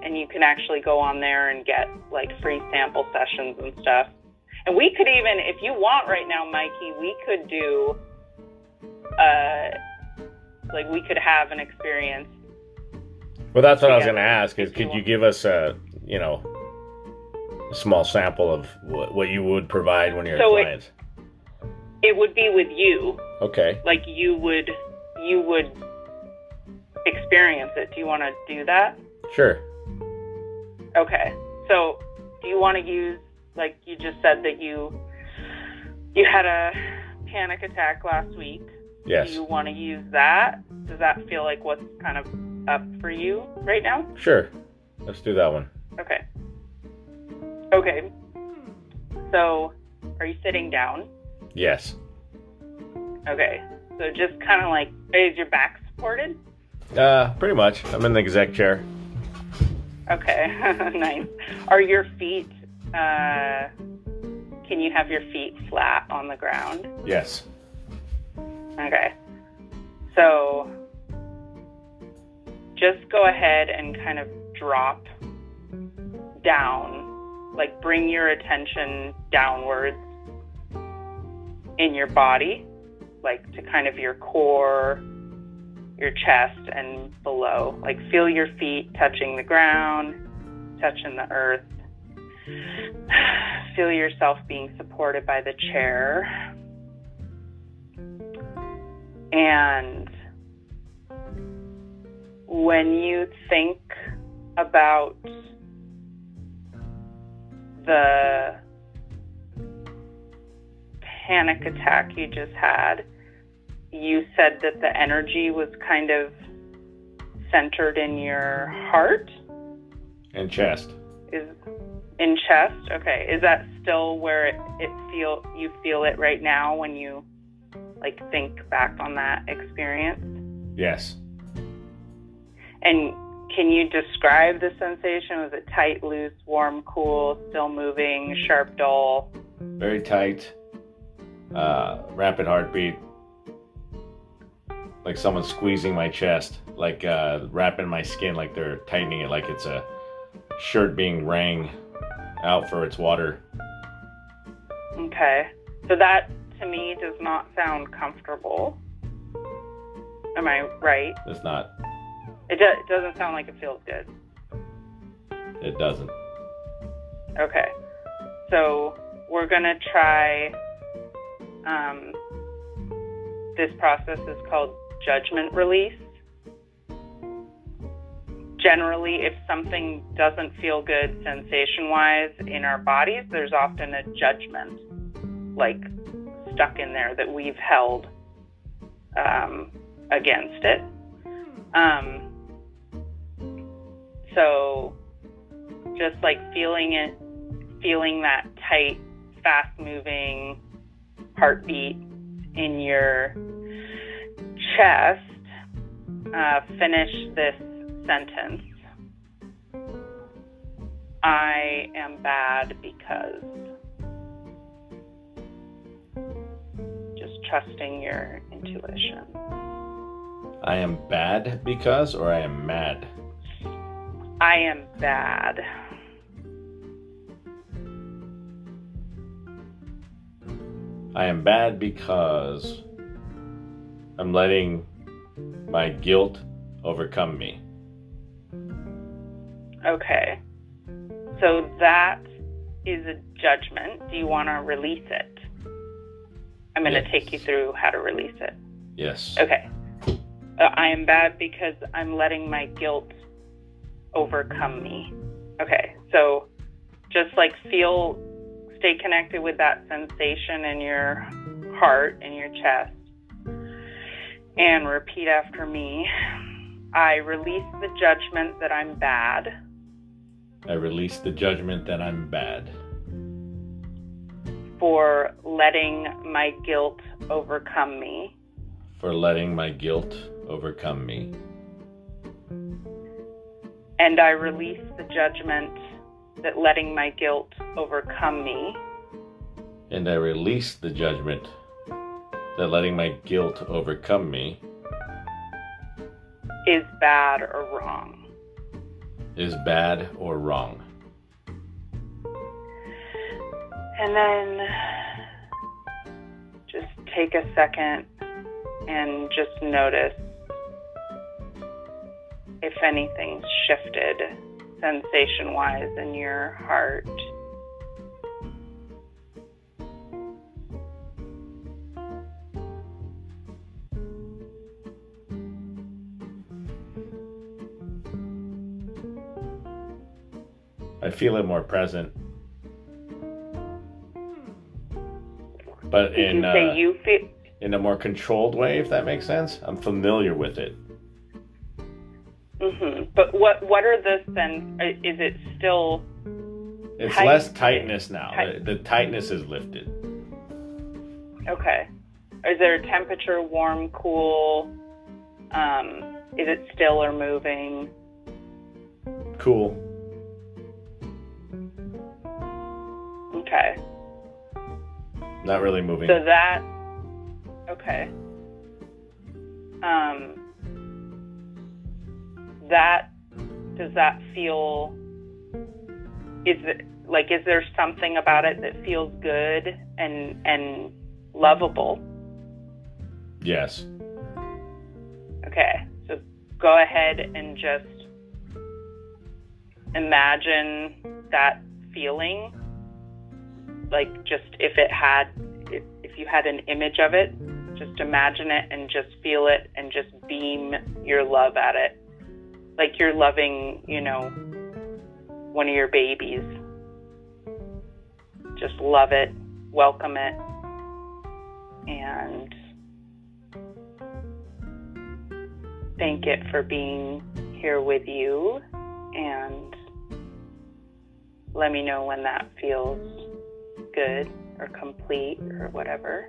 and you can actually go on there and get, like, free sample sessions and stuff. And we could even, if you want right now, Mikey, we could do, uh, like, we could have an experience. Well, that's what I was going to ask, is could you give us a, you know, a small sample of what, what you would provide when you're so a client? It, it would be with you. Okay. Like, you would, you would experience it. Do you want to do that? Sure. Okay. So do you want to use, like, you just said that you, you had a panic attack last week. Yes. Do you want to use that? Does that feel like what's kind of up for you right now? Sure. Let's do that one. Okay. Okay. So, are you sitting down? Yes. Okay. So just kind of like, is your back supported? Uh, pretty much. I'm in the exec chair. Okay. Nice. Are your feet, uh, can you have your feet flat on the ground? Yes. Okay. So, just go ahead and kind of drop down, like, bring your attention downwards in your body, like, to kind of your core, your chest, and below. Like, feel your feet touching the ground, touching the earth. Feel yourself being supported by the chair. And when you think about the panic attack you just had, you said that the energy was kind of centered in your heart and chest. Is in chest? Okay. Is that still where it, it feel you feel it right now when you, like, think back on that experience? Yes. And can you describe the sensation? Was it tight, loose, warm, cool, still moving, sharp, dull? Very tight, uh, rapid heartbeat, like someone squeezing my chest, like uh, wrapping my skin, like they're tightening it, like it's a shirt being wrung out for its water. Okay. So that, to me, does not sound comfortable. Am I right? It's not. It, do- it doesn't sound like it feels good. It doesn't. Okay. So we're going to try, um, this process is called judgment release. Generally, if something doesn't feel good sensation-wise in our bodies, there's often a judgment. Like, stuck in there that we've held um, against it. Um, so just like feeling it, feeling that tight, fast moving heartbeat in your chest, uh, finish this sentence. I am bad because. Just trusting your intuition. I am bad because, or I am mad? I am bad. I am bad because I'm letting my guilt overcome me. Okay. So that is a judgment. Do you want to release it? I'm going yes. to take you through how to release it. Yes. Okay. Uh, I am bad because I'm letting my guilt overcome me. Okay. So just like feel, stay connected with that sensation in your heart, in your chest, and repeat after me. I release the judgment that I'm bad. I release the judgment that I'm bad. For letting my guilt overcome me. For letting my guilt overcome me. And I release the judgment that letting my guilt overcome me. And I release the judgment that letting my guilt overcome me. Is bad or wrong. Is bad or wrong. And then just take a second and just notice if anything's shifted sensation-wise in your heart. I feel it more present. But Did in you say uh, you feel- in a more controlled way, if that makes sense. I'm familiar with it. Mm-hmm. But what what are the then? Is it still? It's tight- less tightness now. Tight- the, the tightness is lifted. Okay. Is there a temperature, warm, cool? Um, is it still or moving? Cool. Okay. Not really moving. So that, okay. Um, that, does that feel, is it, like, is there something about it that feels good and, and lovable? Yes. Okay. So go ahead and just imagine that feeling. Like just if it had, if, if you had an image of it, just imagine it and just feel it and just beam your love at it. Like you're loving, you know, one of your babies. Just love it, welcome it, and thank it for being here with you. And let me know when that feels good or complete or whatever.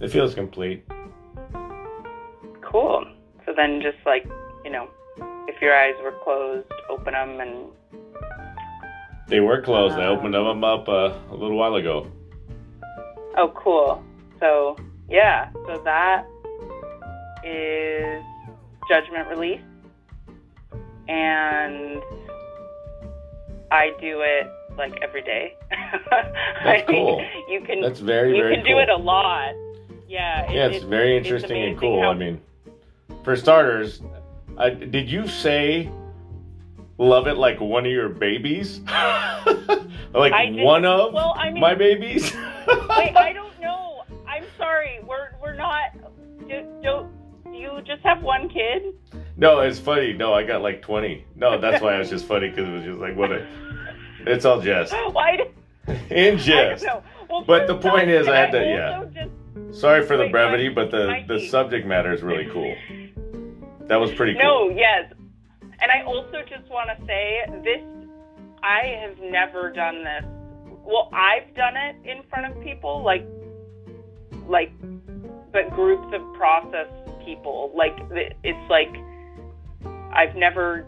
It feels complete. Cool. So then just like, you know, if your eyes were closed, open them and... They were closed. Um, I opened them up uh, a little while ago. Oh, cool. So, yeah. So that is judgment release. And... I do it like every day. That's cool. You can, That's very, very cool. You can cool. do it a lot. Yeah. It, yeah, it's, it's very interesting it's and cool. How... I mean, for starters, I, did you say love it like one of your babies? Like one of well, I mean, my babies? Wait, I don't know. I'm sorry. We're we're not. Do, do you just have one kid? No, it's funny. No, I got like twenty. No, that's why I was just funny because it was just like, what a... It's all jest. Why? in jest. Well, but the point is, I had to, yeah. Just, Sorry for wait, the brevity, but the, Mikey. the subject matter is really cool. That was pretty cool. No, yes. And I also just want to say this, I have never done this. Well, I've done it in front of people, like, like, but groups of process people. Like, it's like, I've never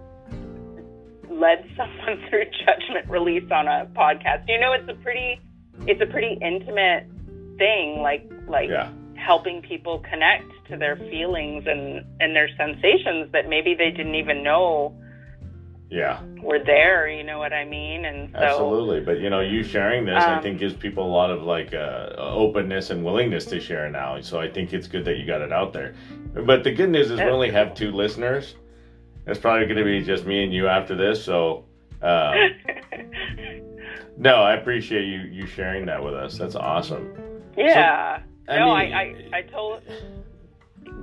led someone through judgment release on a podcast. You know, it's a pretty, it's a pretty intimate thing, like, like yeah. helping people connect to their feelings and, and their sensations that maybe they didn't even know yeah. were there, you know what I mean? And so, absolutely. But, you know, you sharing this, um, I think, gives people a lot of, like, uh, openness and willingness to share now. So I think it's good that you got it out there. But the good news is we only cool. have two listeners. It's probably going to be just me and you after this. So, um, no, I appreciate you, you sharing that with us. That's awesome. Yeah. So, I no, mean, I, I, I told...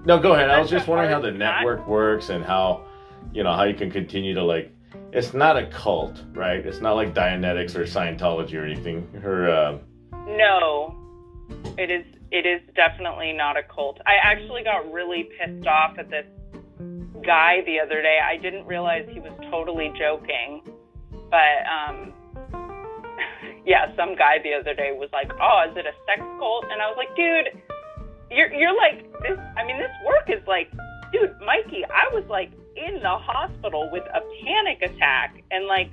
No, go ahead. I was just wondering how the network works and how, you know, how you can continue to, like... It's not a cult, right? It's not like Dianetics or Scientology or anything. Or, uh... No. It is, it is definitely not a cult. I actually got really pissed off at this guy the other day. I didn't realize he was totally joking. But, um... yeah, some guy the other day was like, "Oh, is it a sex cult?" And I was like, "Dude, you're you're like this. I mean, this work is like, dude, Mikey. I was like in the hospital with a panic attack, and like,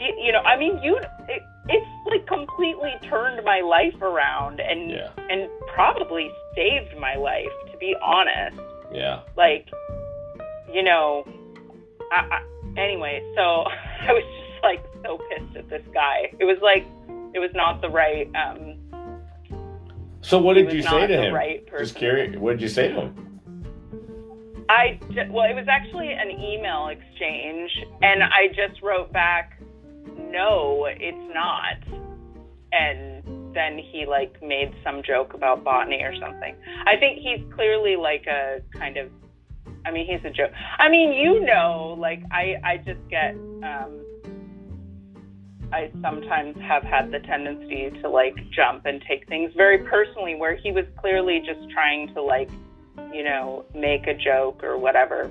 you, you know, I mean, you, it, it's like completely turned my life around, and yeah. and probably saved my life, to be honest. Yeah, like, you know, I, I, anyway. So I was just like so pissed at this guy. It was like, it was not the right um so what did you say to him? Right, just curious, what did you say to him? I just, well, it was actually an email exchange, and I just wrote back, "No, it's not." And then he like made some joke about botany or something. I think he's clearly like a kind of, I mean, he's a joke. I mean, you know, like I I just get um I sometimes have had the tendency to like jump and take things very personally, where he was clearly just trying to like, you know, make a joke or whatever.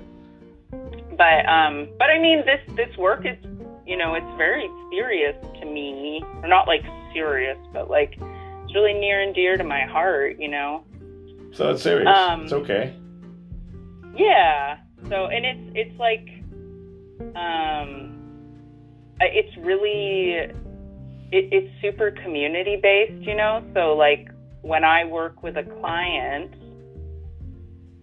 But, um, but I mean, this, this work is, you know, it's very serious to me, or not like serious, but like it's really near and dear to my heart, you know? So it's serious. Um, it's okay. Yeah. So, and it's, it's like, um, it's really, it, it's super community based, you know? So like when I work with a client,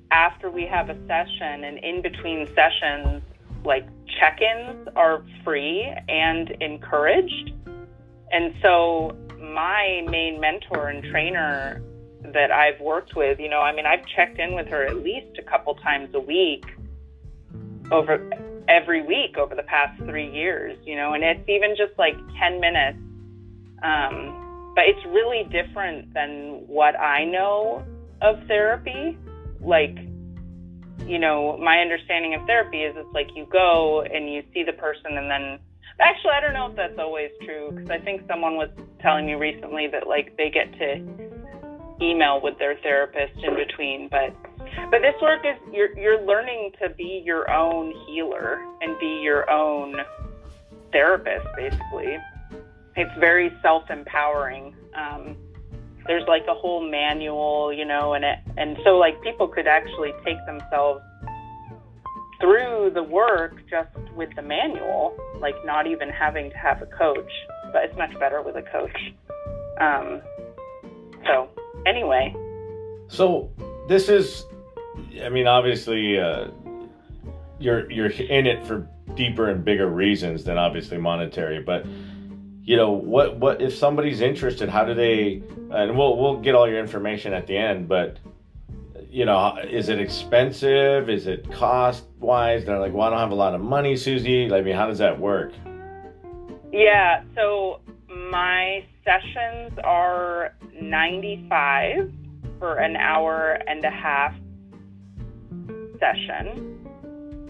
after we have a session and in between sessions, like check-ins are free and encouraged. And so my main mentor and trainer that I've worked with, you know, I mean, I've checked in with her at least a couple times a week over every week over the past three years, you know, and it's even just like ten minutes, um but it's really different than what I know of therapy. Like, you know, my understanding of therapy is it's like you go and you see the person, and then actually I don't know if that's always true, because I think someone was telling me recently that like they get to email with their therapist in between. But But this work is, you're you're learning to be your own healer and be your own therapist, basically. It's very self-empowering. Um, there's like a whole manual, you know, and it, and so like people could actually take themselves through the work just with the manual, like not even having to have a coach. But it's much better with a coach. Um, so anyway. So this is, I mean, obviously, uh, you're you're in it for deeper and bigger reasons than obviously monetary. But, you know, what what if somebody's interested? How do they? And we'll we'll get all your information at the end. But, you know, is it expensive? Is it cost wise? They're like, well, I don't have a lot of money, Suzie. I mean, how does that work? Yeah. So my sessions are ninety-five for an hour and a half session.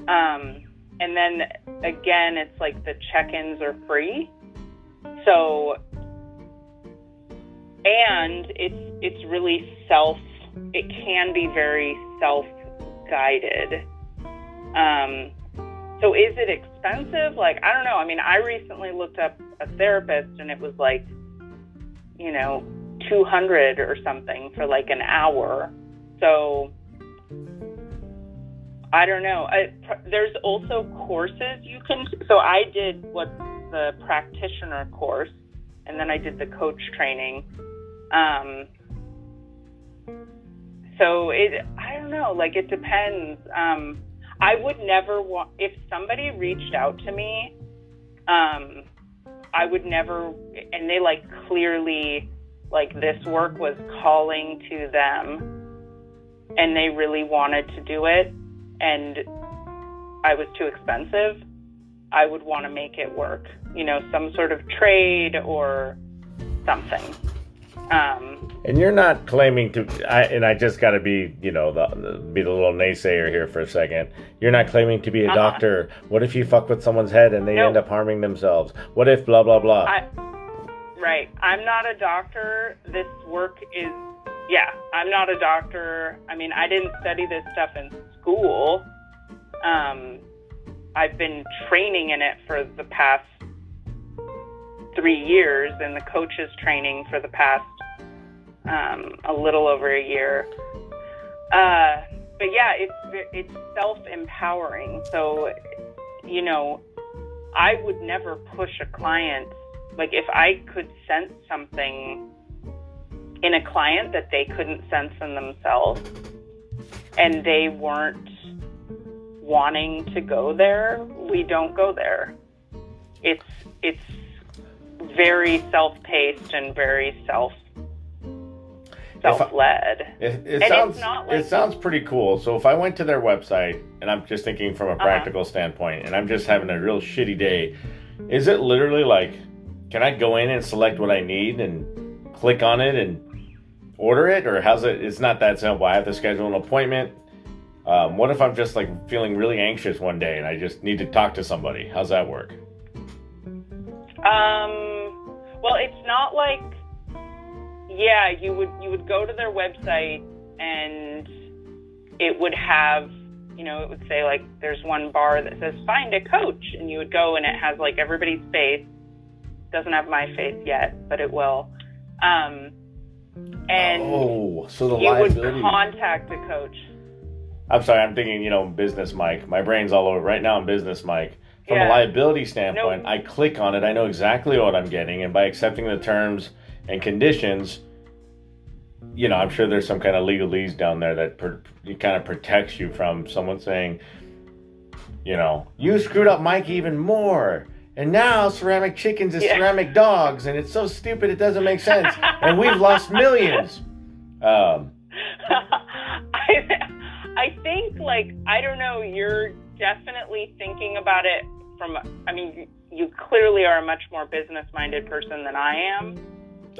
Um, and then again, it's like the check-ins are free. So, and it's it's really self, it can be very self-guided. Um, so is it expensive? Like, I don't know. I mean, I recently looked up a therapist and it was like, you know, two hundred or something for like an hour. So I don't know. I, there's also courses you can, so I did what the practitioner course, and then I did the coach training. Um, so it, I don't know, like it depends. Um, I would never want, if somebody reached out to me, um, I would never, and they like clearly, like this work was calling to them and they really wanted to do it and I was too expensive, I would want to make it work, you know, some sort of trade or something. Um, and you're not claiming to, I, and I just got to be, you know, the, the, be the little naysayer here for a second. You're not claiming to be a uh-huh. doctor. What if you fuck with someone's head and they nope. end up harming themselves? What if blah, blah, blah? I, right. I'm not a doctor. This work is, yeah, I'm not a doctor. I mean, I didn't study this stuff in school. Um, I've been training in it for the past three years and the coaches training for the past um, a little over a year. Uh, but yeah, it's, it's self-empowering. So, you know, I would never push a client. Like if I could sense something in a client that they couldn't sense in themselves and they weren't wanting to go there, we don't go there. It's, it's, very self-paced and very self self-led. It, it sounds like, it sounds pretty cool. So if I went to their website, and I'm just thinking from a practical uh-huh. standpoint, and I'm just having a real shitty day, is it literally like, can I go in and select what I need and click on it and order it, or how's it? It's not that simple. I have to schedule an appointment. Um, what if I'm just like feeling really anxious one day and I just need to talk to somebody? How's that work? Um, well, it's not like, yeah, you would, you would go to their website and it would have, you know, it would say like, there's one bar that says find a coach, and you would go and it has like everybody's face. Doesn't have my face yet, but it will. Um, and oh, so the you liability. would contact a coach. I'm sorry. I'm thinking, you know, business Mike, my brain's all over right now. I'm business Mike. From yeah. a liability standpoint, nope. I click on it. I know exactly what I'm getting. And by accepting the terms and conditions, you know, I'm sure there's some kind of legalese down there that per, it kind of protects you from someone saying, you know, you screwed up Mike even more. And now ceramic chickens is yeah. ceramic dogs. And it's so stupid it doesn't make sense. And we've lost millions. Um, I, I think, like, I don't know, you're definitely thinking about it from, I mean, you clearly are a much more business-minded person than I am.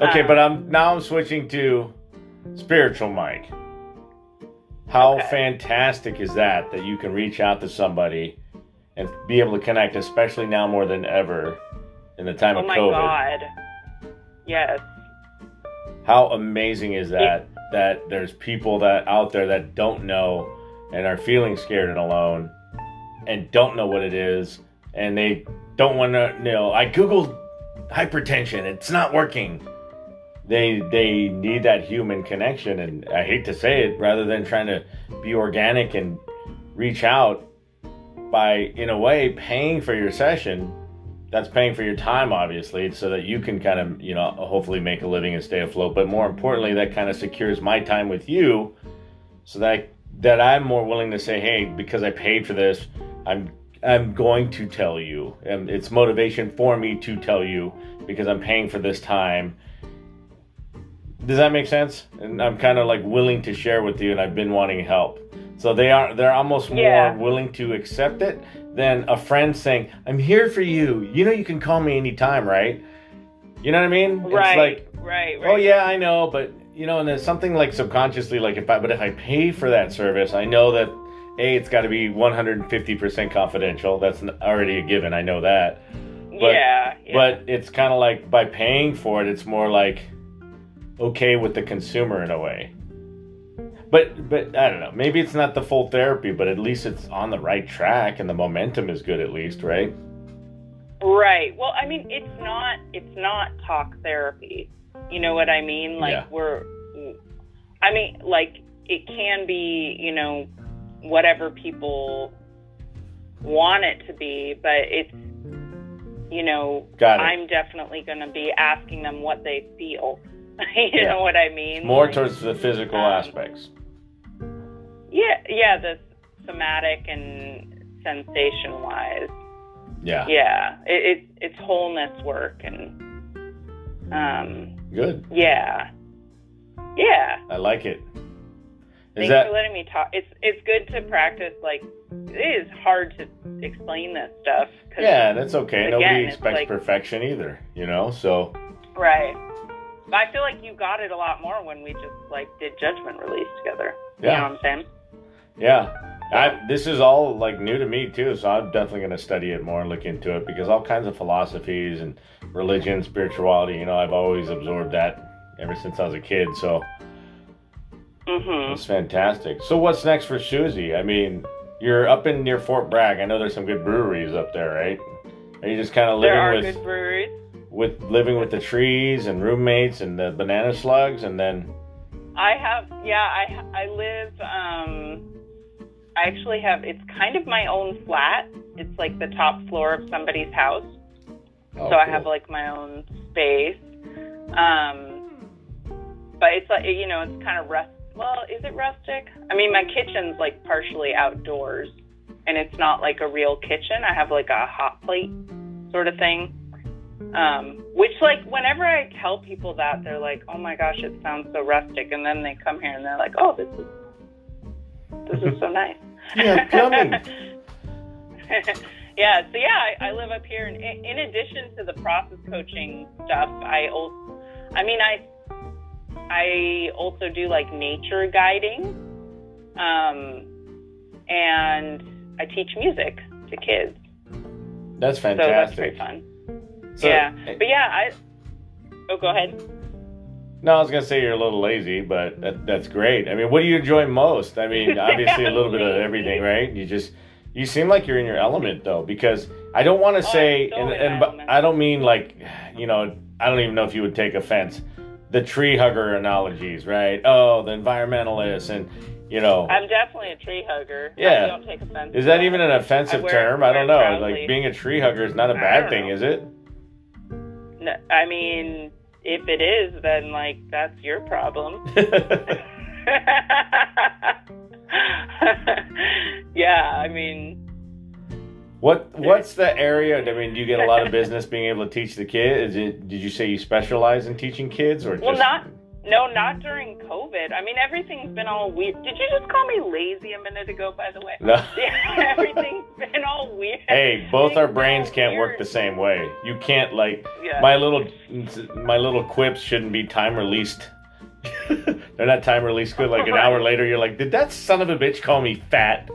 Okay, um, but I'm now I'm switching to spiritual Mike. How okay. fantastic is that, that you can reach out to somebody and be able to connect, especially now more than ever in the time oh of COVID. Oh, my God. Yes. How amazing is that, it, that there's people that out there that don't know and are feeling scared and alone, and don't know what it is, and they don't want to, you know, I Googled hypertension, it's not working. They they need that human connection, and I hate to say it, rather than trying to be organic and reach out by, in a way, paying for your session, that's paying for your time, obviously, so that you can kind of, you know, hopefully make a living and stay afloat, but more importantly, that kind of secures my time with you, so that I, that I'm more willing to say, hey, because I paid for this, I'm I'm going to tell you, and it's motivation for me to tell you because I'm paying for this time. Does that make sense? And I'm kind of like willing to share with you, and I've been wanting help. So they are they're almost yeah. more willing to accept it than a friend saying, I'm here for you. You know you can call me anytime, right? You know what I mean? Right, it's like, right, right. Oh yeah, I know, but you know, and there's something like subconsciously, like if I, but if I pay for that service, I know that A, it's got to be one hundred fifty percent confidential. That's already a given. I know that. But, yeah, yeah. But it's kind of like by paying for it, it's more like okay with the consumer in a way. But but I don't know. Maybe it's not the full therapy, but at least it's on the right track and the momentum is good at least, right? Right. Well, I mean, it's not it's not talk therapy. You know what I mean? Like yeah. we're I mean, like it can be, you know, whatever people want it to be, but it's you know, Got it. I'm definitely going to be asking them what they feel. you yeah. know what I mean? It's more like, towards the physical um, aspects. Yeah, yeah, the somatic and sensation-wise. Yeah. Yeah, it, it, it's wholeness work and... Um, Good. Yeah. Yeah. I like it. Is Thanks that... for letting me talk. It's it's good to practice, like, it is hard to explain this stuff. Cause yeah, that's okay. Again, nobody expects like, perfection either, you know, so... Right. But I feel like you got it a lot more when we just, like, did Judgment Release together. Yeah. You know what I'm saying? Yeah. I, this is all, like, new to me, too, so I'm definitely going to study it more and look into it because all kinds of philosophies and religion, spirituality, you know, I've always absorbed that ever since I was a kid, so... Mm-hmm. It's fantastic. So what's next for Suzie? I mean, you're up in near Fort Bragg. I know there's some good breweries up there, right? Are you just kind of living there are with... good breweries. With living with the trees and roommates and the banana slugs and then... I have, yeah, I I live, um, I actually have, it's kind of my own flat. It's like the top floor of somebody's house. Oh, so cool. I have like my own space. Um, but it's like, you know, it's kind of rust. Well, is it rustic? I mean, my kitchen's like partially outdoors and it's not like a real kitchen. I have like a hot plate sort of thing. Um, which, like, whenever I tell people that, they're like, oh, my gosh, it sounds so rustic. And then they come here and they're like, oh, this is this is so nice. Yeah, coming. yeah, so, yeah, I, I live up here. And in addition to the process coaching stuff, I also, I mean, I, I also do, like, nature guiding. Um, and I teach music to kids. That's fantastic. So that's pretty fun. So, yeah, but yeah, I, oh, go ahead. No, I was going to say you're a little lazy, but that, that's great. I mean, what do you enjoy most? I mean, obviously a little bit of everything, right? You just, you seem like you're in your element though, because I don't want to oh, say, so and, and I don't mean like, you know, I don't even know if you would take offense. The tree hugger analogies, right? Oh, the environmentalists and, you know. I'm definitely a tree hugger. Yeah. I don't take offense. Is that even an offensive I wear, term? I don't know. Proudly. Like being a tree hugger is not a bad thing, know. Is it? I mean, if it is, then, like, that's your problem. yeah, I mean... What What's the area? I mean, do you get a lot of business being able to teach the kids? Is it, did you say you specialize in teaching kids? Or well, just... not... No, not during COVID. I mean, everything's been all weird. Did you just call me lazy a minute ago, by the way? No. Yeah, everything's been all weird. Hey, both our brains can't weird. work the same way. You can't, like, yeah. my little my little quips shouldn't be time-released. They're not time-released good. Like, an hour later, you're like, did that son of a bitch call me fat?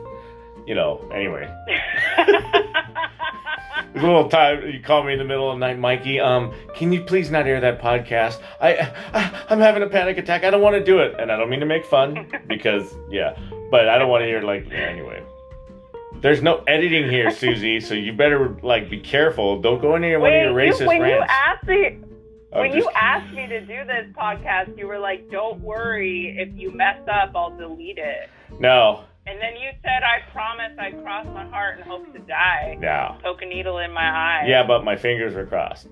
You know, anyway. A little time, you call me in the middle of the night, Mikey, um, can you please not air that podcast? I, I, I'm having a panic attack. I don't want to do it. And I don't mean to make fun because, yeah, but I don't want to hear like, yeah, anyway. There's no editing here, Suzie, so you better, like, be careful. Don't go into your, Wait, one of your racist you, when rants. You asked me, I'm when just... you asked me to do this podcast, you were like, don't worry. If you mess up, I'll delete it. No. And then you said, I promise I cross my heart and hope to die. No. Poke a needle in my eye. Yeah, but my fingers were crossed.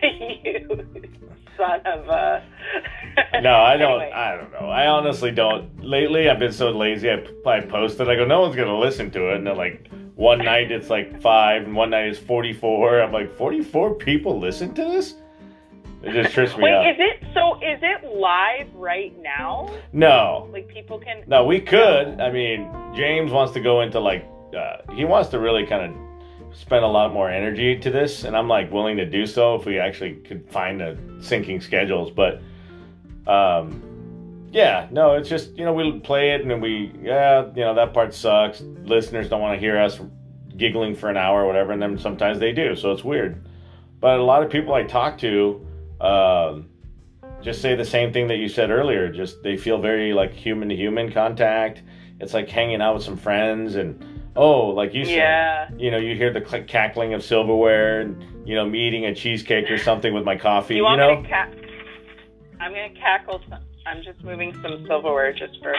You son of a... No, I don't. Anyway. I don't know. I honestly don't. Lately, I've been so lazy. I, I post it. I go, no one's going to listen to it. And then, like, one night it's like five, and one night it's forty-four. I'm like, forty-four people listen to this? It just trips me Wait, up. Wait, is it, so is it live right now? No. Like, people can... No, we could. I mean, James wants to go into, like, uh, he wants to really kind of spend a lot more energy to this, and I'm, like, willing to do so if we actually could find the syncing schedules, but, um, yeah, no, it's just, you know, we play it, and then we, yeah, you know, that part sucks. Listeners don't want to hear us giggling for an hour or whatever, and then sometimes they do, so it's weird. But a lot of people I talk to uh, just say the same thing that you said earlier. Just they feel very like human to human contact. It's like hanging out with some friends, and oh, like you said, yeah. you know, you hear the click cackling of silverware, and you know, me eating a cheesecake or something with my coffee. You, want you know, me to ca- I'm gonna cackle. Some- I'm just moving some silverware just for.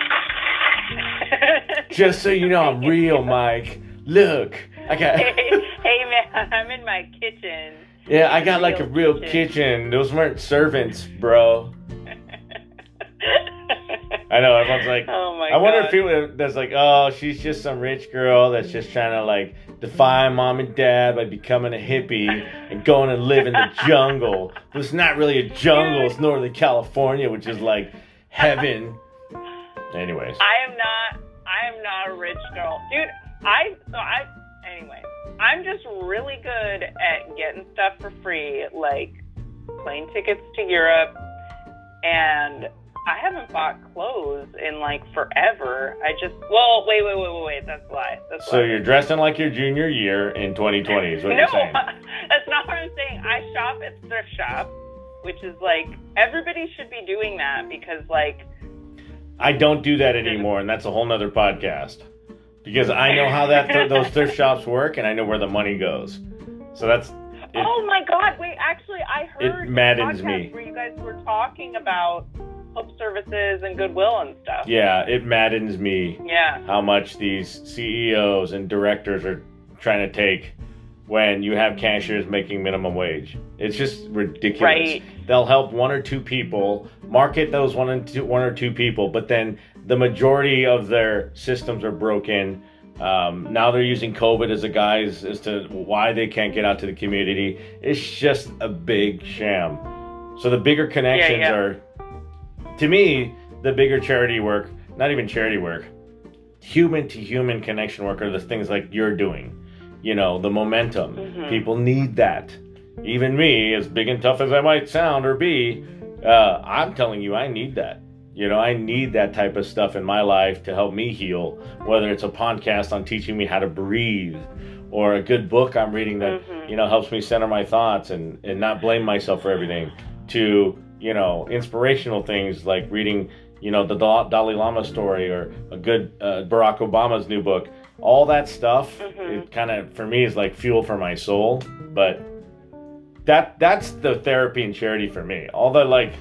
Just so you know, I'm real, Mike. Look, I got. hey, hey, man, I'm in my kitchen. Yeah, I got real like a real kitchen. kitchen. Those weren't servants, bro. I know, everyone's like, oh my I wonder God. if people that's like, oh, she's just some rich girl that's just trying to like defy mom and dad by becoming a hippie and going and live in the jungle. But it's not really a jungle, it's Northern California, which is like heaven. Anyways. I am not, I am not a rich girl. Dude, I, so I, anyway, I'm just really good at getting stuff for free, like plane tickets to Europe, and I haven't bought clothes in, like, forever. I just... Well, wait, wait, wait, wait, wait. That's a lie. That's so lie. You're dressing like your junior year in twenty twenty is what no, you're saying. No, that's not what I'm saying. I shop at thrift shop, which is, like... Everybody should be doing that because, like... I don't do that anymore, and that's a whole nother podcast. Because I know how that th- those thrift shops work, and I know where the money goes. So that's... It, oh, my God. Wait, actually, I heard... It maddens a podcast me. Where you guys were talking about... Hope services and Goodwill and stuff. Yeah, it maddens me yeah. how much these C E Os and directors are trying to take when you have cashiers making minimum wage. It's just ridiculous. Right. They'll help one or two people, market those one, and two, one or two people, but then the majority of their systems are broken. Um, now they're using COVID as a guise as to why they can't get out to the community. It's just a big sham. So the bigger connections yeah, yeah. are... To me, the bigger charity work, not even charity work, human-to-human connection work are the things like you're doing. You know, the momentum. Mm-hmm. People need that. Even me, as big and tough as I might sound or be, uh, I'm telling you, I need that. You know, I need that type of stuff in my life to help me heal, whether it's a podcast on teaching me how to breathe or a good book I'm reading that, mm-hmm. you know, helps me center my thoughts and, and not blame myself for everything, to... you know, inspirational things like reading, you know, the Dalai Lama story or a good uh, Barack Obama's new book. All that stuff, mm-hmm. it kind of, for me, is like fuel for my soul. But that that's the therapy and charity for me. All the, like,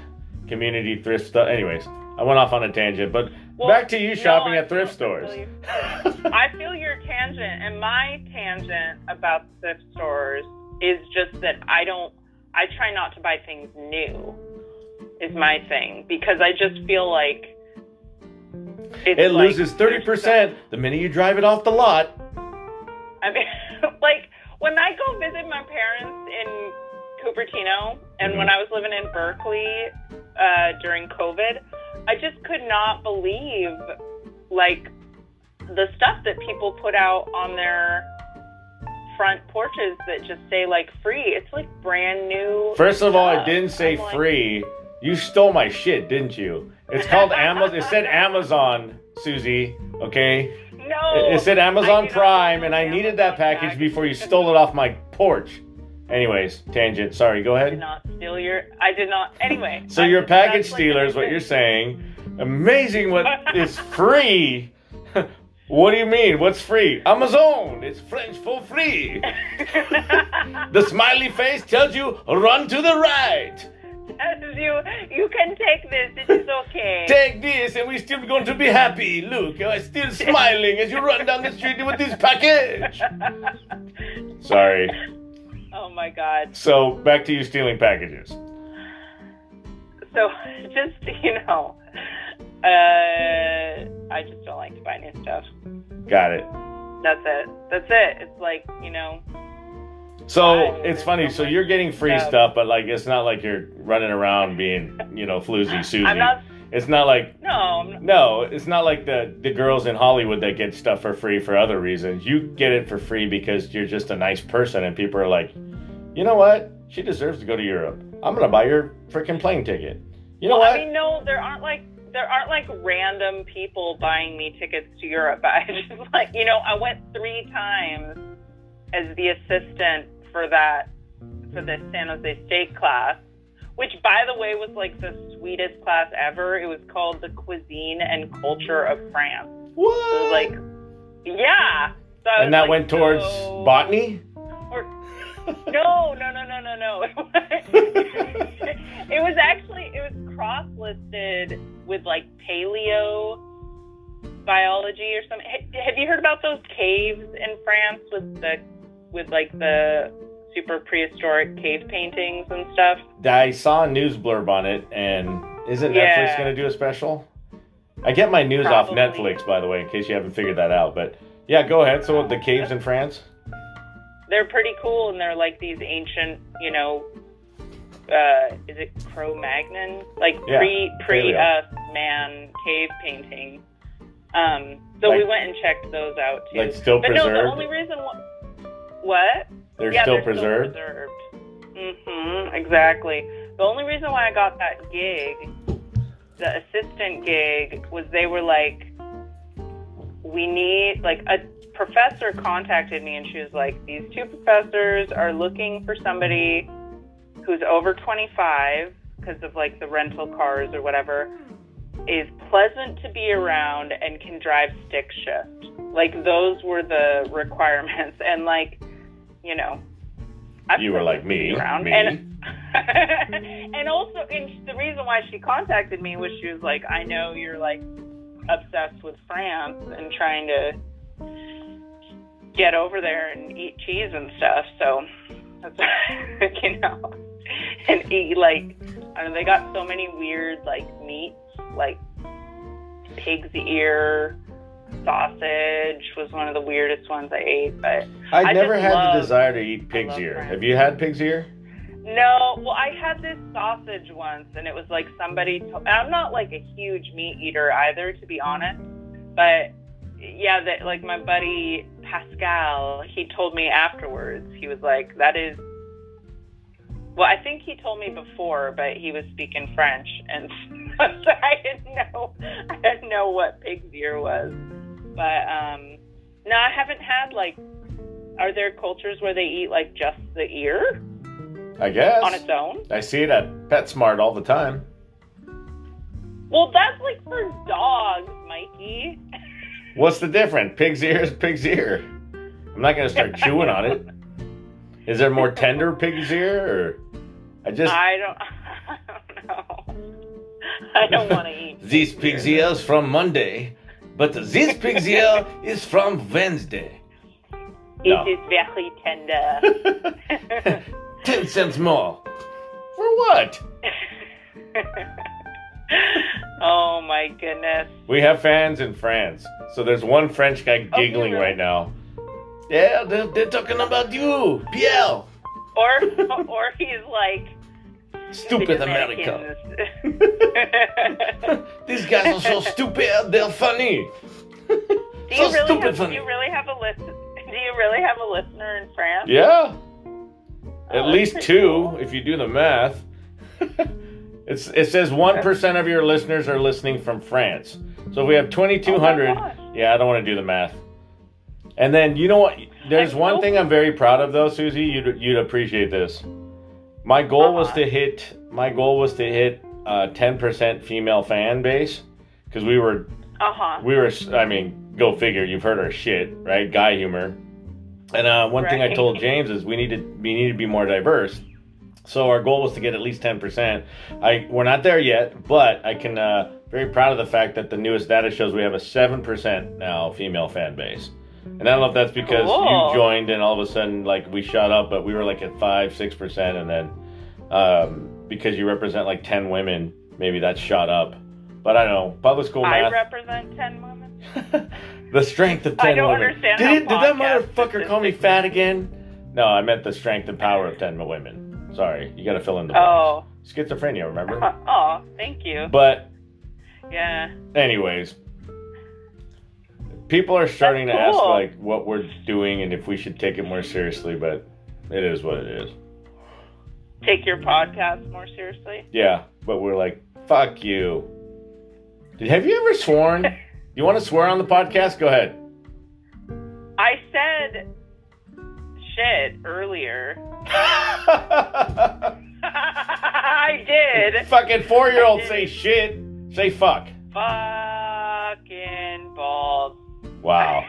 community thrift stuff. Anyways, I went off on a tangent. But well, back to you shopping no, at thrift stores. I feel, you. I feel your tangent. And my tangent about thrift stores is just that I don't, I try not to buy things new. Is my thing, because I just feel like it's it like loses thirty percent the minute you drive it off the lot. I mean, like when I go visit my parents in Cupertino, and mm-hmm. when I was living in Berkeley uh, during COVID, I just could not believe like the stuff that people put out on their front porches that just say like free. It's like brand new. First of stuff. all, I didn't say I'm free. Like, you stole my shit, didn't you? It's called Amazon. It said Amazon, Susie, okay? No. It, it said Amazon Prime, and I Amazon needed that package back. Before you stole it off my porch. Anyways, tangent. Sorry, go ahead. I did not steal your... I did not... Anyway. So I, you're a package stealer is what you're saying. Amazing what is free. What do you mean? What's free? Amazon. It's French for free. The smiley face tells you, run to the right. You, you can take this, it is okay. Take this and we're still going to be happy. Look, I'm still smiling as you run down the street with this package. Sorry. Oh my God. So, back to you stealing packages. So, just, you know, uh, I just don't like to buy new stuff. Got it. That's it. That's it. It's like, you know... So it's funny. So you're getting free stuff, but like it's not like you're running around being, you know, floozy Susie. I'm not, it's not like no, I'm not. no. It's not like the the girls in Hollywood that get stuff for free for other reasons. You get it for free because you're just a nice person, and people are like, you know what? She deserves to go to Europe. I'm gonna buy your freaking plane ticket. You know well, what? I mean, no, there aren't like there aren't like random people buying me tickets to Europe. But I just like you know, I went three times. as the assistant for that, for this San Jose State class, which, by the way, was like the sweetest class ever. It was called The Cuisine and Culture of France. What? So it was like, yeah. So I and that like, went towards so... botany? Or... No, no, no, no, no, no. It was actually, it was cross-listed with like paleo biology or something. Have you heard about those caves in France with the, with like the... super prehistoric cave paintings and stuff? I saw a news blurb on it, and isn't yeah. Netflix going to do a special? I get my news Probably. off Netflix, by the way, in case you haven't figured that out. But yeah, go ahead. So the caves in France? They're pretty cool, and they're like these ancient, you know, uh, is it Cro-Magnon? Like yeah, pre, pre-us uh, man cave paintings. Um, so like, we went and checked those out, too. Like still but preserved? No, the only reason... Wh- what? They're yeah, still they're preserved? Still preserved. Mm-hmm, exactly. The only reason why I got that gig, the assistant gig, was they were like, we need, like, a professor contacted me, and she was like, these two professors are looking for somebody who's over twenty-five, because of, like, the rental cars or whatever, is pleasant to be around and can drive stick shift. Like, those were the requirements. And, like... You know, I've you were like me, around. me. And, and also, and the reason why she contacted me was she was like, I know you're like obsessed with France and trying to get over there and eat cheese and stuff. So, that's, you know, and eat like, I don't know, they got so many weird like meats, like pig's ear. Sausage was one of the weirdest ones I ate, but I, I never had loved, the desire to eat pig's ear. Friends. Have you had pig's ear? No. Well, I had this sausage once, and it was like somebody. To- I'm not like a huge meat eater either, to be honest. But yeah, that like my buddy Pascal, he told me afterwards. He was like, "That is." Well, I think he told me before, but he was speaking French, and so I didn't know. I didn't know what pig's ear was. But, um, no, I haven't had, like, are there cultures where they eat, like, just the ear? I guess. On its own? I see it at PetSmart all the time. Well, that's, like, for dogs, Mikey. What's the difference? Pig's ear is pig's ear. I'm not going to start chewing on it. Is there more tender pig's ear? Or I just... I don't, I don't know. I don't want to eat. These pig's ears from Monday... But this pig's ear is from Wednesday. It no. is very tender. Ten cents more. For what? Oh my goodness. We have fans in France. So there's one French guy giggling oh, right now. Yeah, they're, they're talking about you, Pierre. Or, or he's like... Stupid America. These guys are so stupid, they're funny. Do you so really stupid have, funny. Do you really have a listen, do you really have a listener in France? Yeah. At oh, least two cool. if you do the math. it's it says one percent of your listeners are listening from France. So if we have twenty-two hundred. Oh yeah, I don't want to do the math. And then you know what, there's I'm one so thing I'm very proud of though, Susie, you'd you'd appreciate this. My goal uh-huh. was to hit. My goal was to hit a ten percent female fan base, because we were. Uh huh. We were. I mean, go figure. You've heard our shit, right? Guy humor. And uh, one right. thing I told James is we need to we need to be more diverse. So our goal was to get at least ten percent. I we're not there yet, but I can. Uh, very proud of the fact that the newest data shows we have a seven percent now female fan base. And I don't know if that's because cool. you joined and all of a sudden, like, we shot up, but we were, like, at five, six percent, and then um, because you represent, like, ten women, maybe that shot up. But I don't know. Public school math. I represent ten women? The strength of ten women. I don't women. understand did, it, did that motherfucker call me fat again? No, I meant the strength and power of ten women. Sorry. You got to fill in the blanks. Oh. Schizophrenia, remember? Oh, thank you. But. Yeah. Anyways. People are starting That's to cool. ask, like, what we're doing and if we should take it more seriously, but it is what it is. Take your podcast more seriously? Yeah, but we're like, fuck you. Did, have you ever sworn? You want to swear on the podcast? Go ahead. I said shit earlier. I did. Fucking four-year-olds say shit. Say fuck. Fucking balls. Wow.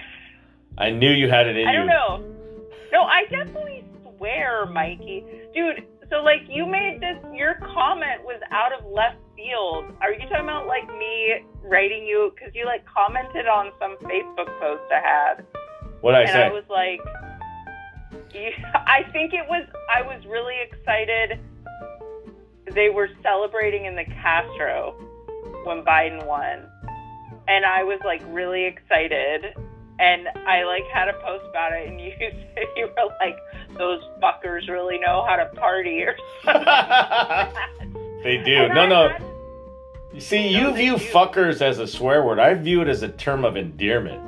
I knew you had it in you. I don't know. No, I definitely swear, Mikey. Dude, so, like, you made this, your comment was out of left field. Are you talking about, like, me writing you? Because you, like, commented on some Facebook post I had. What'd I say? And I was like, you, I think it was, I was really excited. They were celebrating in the Castro when Biden won. And I was, like, really excited. And I, like, had a post about it, and you said you were like, those fuckers really know how to party or something like They do. And no, I no. Had... You see, no, you view do. fuckers as a swear word. I view it as a term of endearment.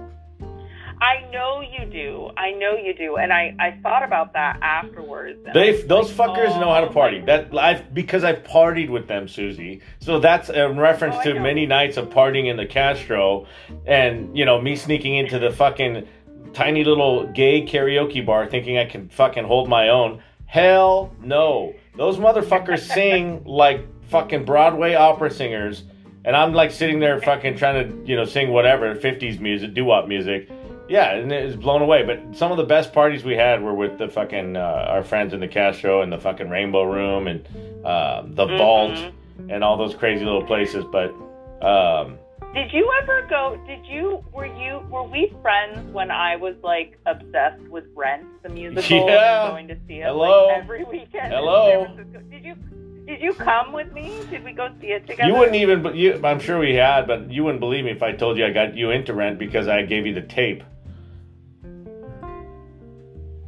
I know you do. I know you do. And I, I thought about that afterwards. They Those like, fuckers oh, know how to party. That I've Because I've partied with them, Susie. So that's a reference oh, to many nights of partying in the Castro. And, you know, me sneaking into the fucking tiny little gay karaoke bar thinking I can fucking hold my own. Hell no. Those motherfuckers sing like fucking Broadway opera singers. And I'm like sitting there fucking trying to, you know, sing whatever, fifties music, doo-wop music. Yeah, and it was blown away. But some of the best parties we had were with the fucking uh, our friends in the Castro and the fucking Rainbow Room and uh, the mm-hmm. Vault and all those crazy little places. But um, did you ever go? Did you were you were we friends when I was like obsessed with Rent the musical? Yeah, and going to see it Hello. like every weekend. Hello, in San Francisco. Did you? Did you come with me? Did we go see it together? You wouldn't even. You, I'm sure we had, but you wouldn't believe me if I told you I got you into Rent because I gave you the tape.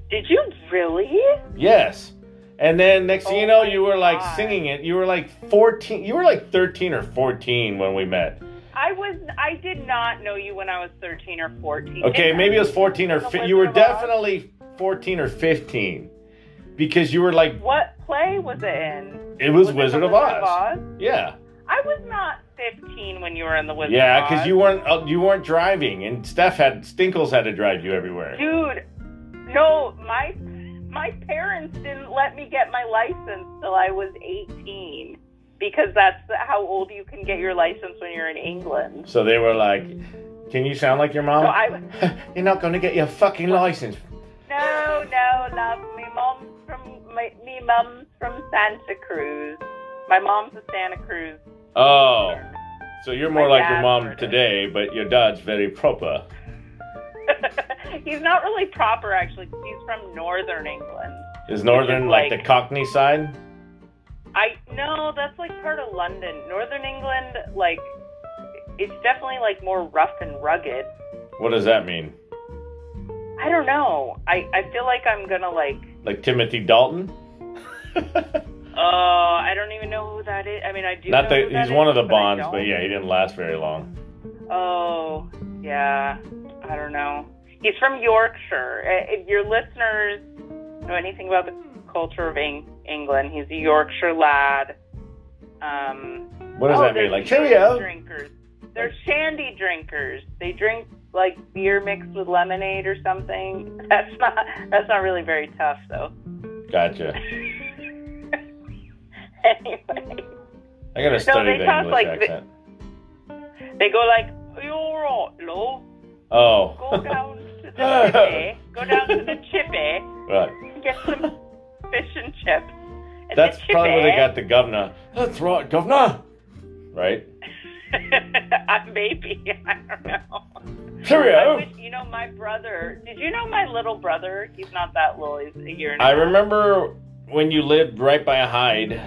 Did you really? Yes. And then next oh thing you know, you were like God. singing it. You were like fourteen. You were like thirteen or fourteen when we met. I was. I did not know you when I was thirteen or fourteen. Okay, and maybe it was fourteen or. Fi- you were definitely fourteen or fifteen, because you were like. What play was it in? It was, was Wizard it of Oz. Oz. Yeah. I was not fifteen when you were in the Wizard. Yeah, because you weren't. Uh, you weren't driving, and Steph had Stinkles had to drive you everywhere. Dude. No, my my parents didn't let me get my license till I was eighteen, because that's how old you can get your license when you're in England. So they were like, can you sound like your mom? So I was, you're not going to get your fucking license. No, no, love. Me mom's from, my, me mom's from Santa Cruz. My mom's a Santa Cruz. Oh, so you're more my like your mom today, it. But your dad's very proper. He's not really proper, actually. He's from Northern England. Is Northern is like, like the Cockney side? I no, that's like part of London. Northern England, like, it's definitely like more rough and rugged. What does that mean? I don't know. I, I feel like I'm gonna like like Timothy Dalton. Oh, uh, I don't even know who that is. I mean, I do. Not know the, who that he's is, one of the but Bonds, but yeah, he didn't last very long. Oh, yeah. I don't know. He's from Yorkshire. If your listeners know anything about the culture of Eng- England, he's a Yorkshire lad. Um, what does oh, that mean? Like cheerio. Drinkers. They're shandy drinkers. They drink like beer mixed with lemonade or something. That's not. That's not really very tough, though. Gotcha. Anyway, I gotta study no, the English like accent. The, they go like, "You're all right, love." Oh. Go down to the chippy. Go down to the chippy. Right. Get some fish and chips. And that's probably where they got the governor. That's right, governor. Right? I, maybe. I don't know. Cheerio. Wish, you know, my brother. Did you know my little brother? He's not that little. He's a year and a half. I remember when you lived right by a Hyde.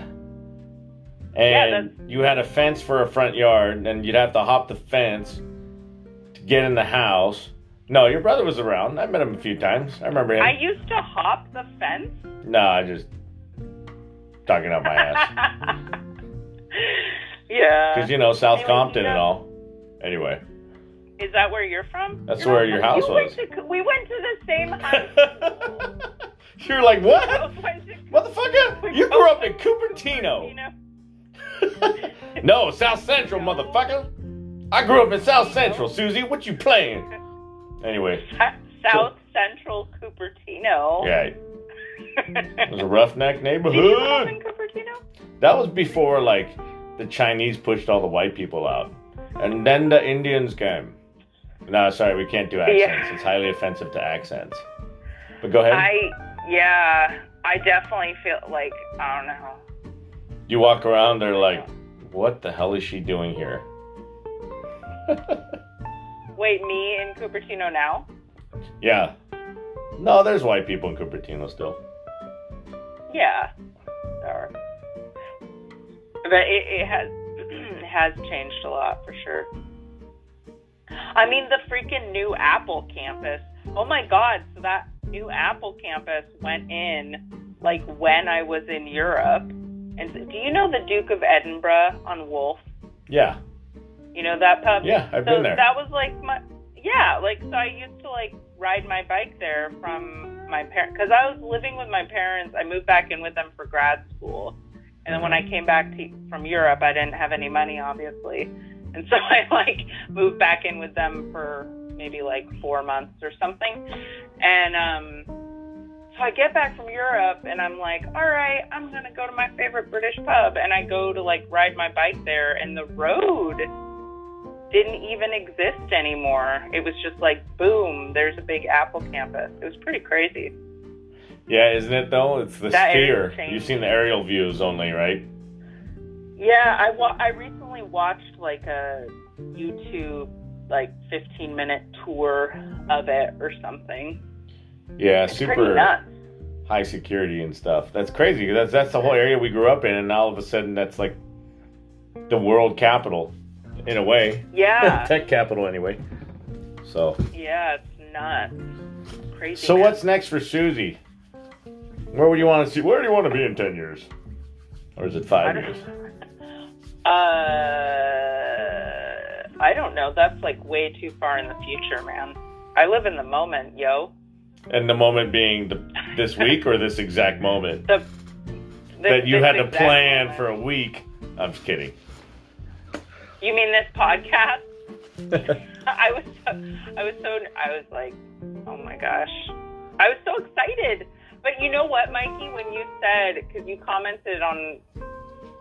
And yeah, you had a fence for a front yard. And you'd have to hop the fence. Get in the house. No, your brother was around. I met him a few times. I remember him. I used to hop the fence. No, I just talking out my ass. Yeah. Because you know South Compton and all. Anyway. Is that where you're from? That's where your house was. We went to the same high school. You were like, what? Motherfucker, you grew up in Cupertino. No, South Central, motherfucker. I grew up in South Central, Susie. What you playing? Anyway. South central Cupertino. Right. It was a roughneck neighborhood. Did you live in Cupertino? That was before, like, the Chinese pushed all the white people out. And then the Indians came. No, sorry, we can't do accents. Yeah. It's highly offensive to accents. But go ahead. I, yeah, I definitely feel like, I don't know. You walk around, they're like, what the hell is she doing here? Wait, me in Cupertino now? Yeah. No, there's white people in Cupertino still. Yeah, there are. But it, it has it has changed a lot, for sure. I mean, the freaking new Apple campus. Oh, my God. So that new Apple campus went in, like, when I was in Europe. And do you know the Duke of Edinburgh on Wolf? Yeah. You know that pub? Yeah, I've so been there. That was, like, my... Yeah, like, so I used to, like, ride my bike there from my parents, because I was living with my parents. I moved back in with them for grad school, and then when I came back to, from Europe, I didn't have any money, obviously, and so I, like, moved back in with them for maybe, like, four months or something, and um, so I get back from Europe, and I'm like, all right, I'm going to go to my favorite British pub, and I go to, like, ride my bike there, and the road didn't even exist anymore. It was just like, boom, there's a big Apple campus. It was pretty crazy. Yeah, isn't it, though? It's the that sphere. You've seen the aerial views only, right? Yeah, I, wa- I recently watched, like, a YouTube, like, fifteen-minute tour of it or something. Yeah, it's super nuts. High security and stuff. That's crazy. That's, that's the whole area we grew up in, and all of a sudden that's, like, the world capital. In a way. Yeah. Tech capital, anyway. So. Yeah, it's nuts. Crazy. So, man. What's next for Suzie? Where would you want to see? Where do you want to be in ten years? Or is it five years? Uh, I don't know. That's, like, way too far in the future, man. I live in the moment, yo. And the moment being the, this week or this exact moment? The, this, that you had to plan moment. For a week. I'm just kidding. You mean this podcast? I was so, I was so, I was like, oh my gosh. I was so excited. But you know what, Mikey, when you said, because you commented on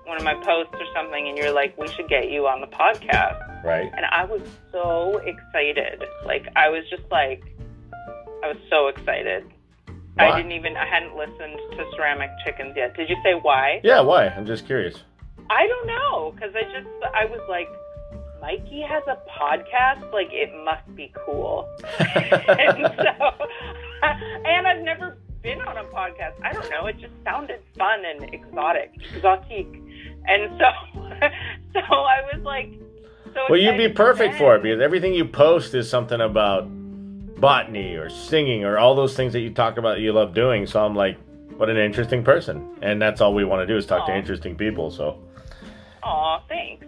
one of my posts or something, and you're like, we should get you on the podcast. Right. And I was so excited. Like, I was just like, I was so excited. Why? I didn't even, I hadn't listened to Ceramic Chickens yet. Did you say why? Yeah, why? I'm just curious. I don't know, because I just, I was like, Mikey has a podcast? Like, it must be cool. And so, and I've never been on a podcast. I don't know, it just sounded fun and exotic, exotique. And so, so I was like, so well, you'd be perfect for it, because everything you post is something about botany or singing or all those things that you talk about that you love doing. So I'm like, what an interesting person. And that's all we want to do is talk Aww. To interesting people, so... Aw, thanks.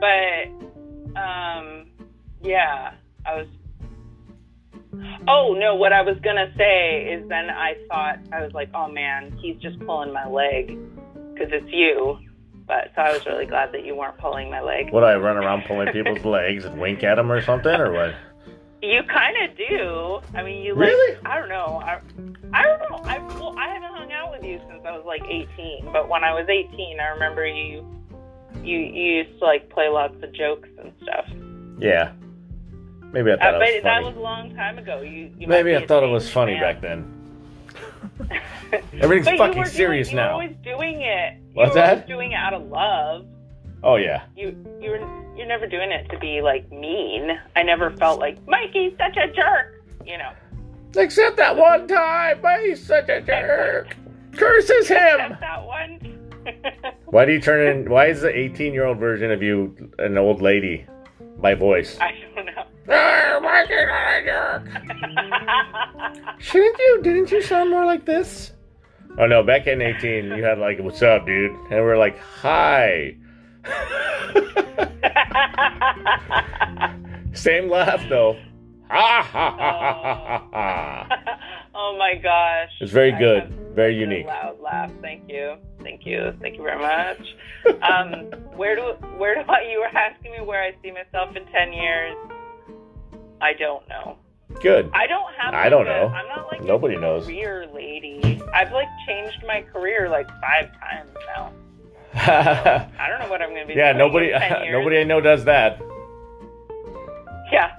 But, um, yeah, I was... Oh, no, what I was going to say is then I thought, I was like, oh, man, he's just pulling my leg because it's you. But so I was really glad that you weren't pulling my leg. Would I run around pulling people's legs and wink at them or something, or what? You kind of do. I mean, you like... Really? I don't know. I, I don't know. I, well, I haven't hung out with you since I was, like, eighteen. But when I was eighteen, I remember you... You, you used to, like, play lots of jokes and stuff. Yeah. Maybe I thought uh, it was funny. But that was a long time ago. You, you Maybe I thought it was funny man. Back then. Everything's fucking doing, serious you now. You were always doing it. What's that? You were always doing it out of love. Oh, yeah. You, you were, you're never doing it to be, like, mean. I never felt like, Mikey's such a jerk, you know. Except that one time. Mikey's such a jerk. Curses him. Except that one time. Why do you turn in? Why is the eighteen-year-old version of you an old lady by voice? I don't know. Shouldn't you? Didn't you sound more like this? Oh no, back in eighteen, you had like, "What's up, dude?" and we're like, "Hi." Same laugh though. Ha ha ha ha ha. Oh my gosh. It's very good. Very unique. Loud laugh. Thank you. Thank you. Thank you very much. Um, where do where do I, you were asking me where I see myself in ten years? I don't know. Good. I don't have. I don't know. I'm not like nobody knows. Career lady. I've like changed my career like five times now. So I don't know what I'm gonna be. Yeah, doing nobody. In ten years. Nobody I know does that. Yeah.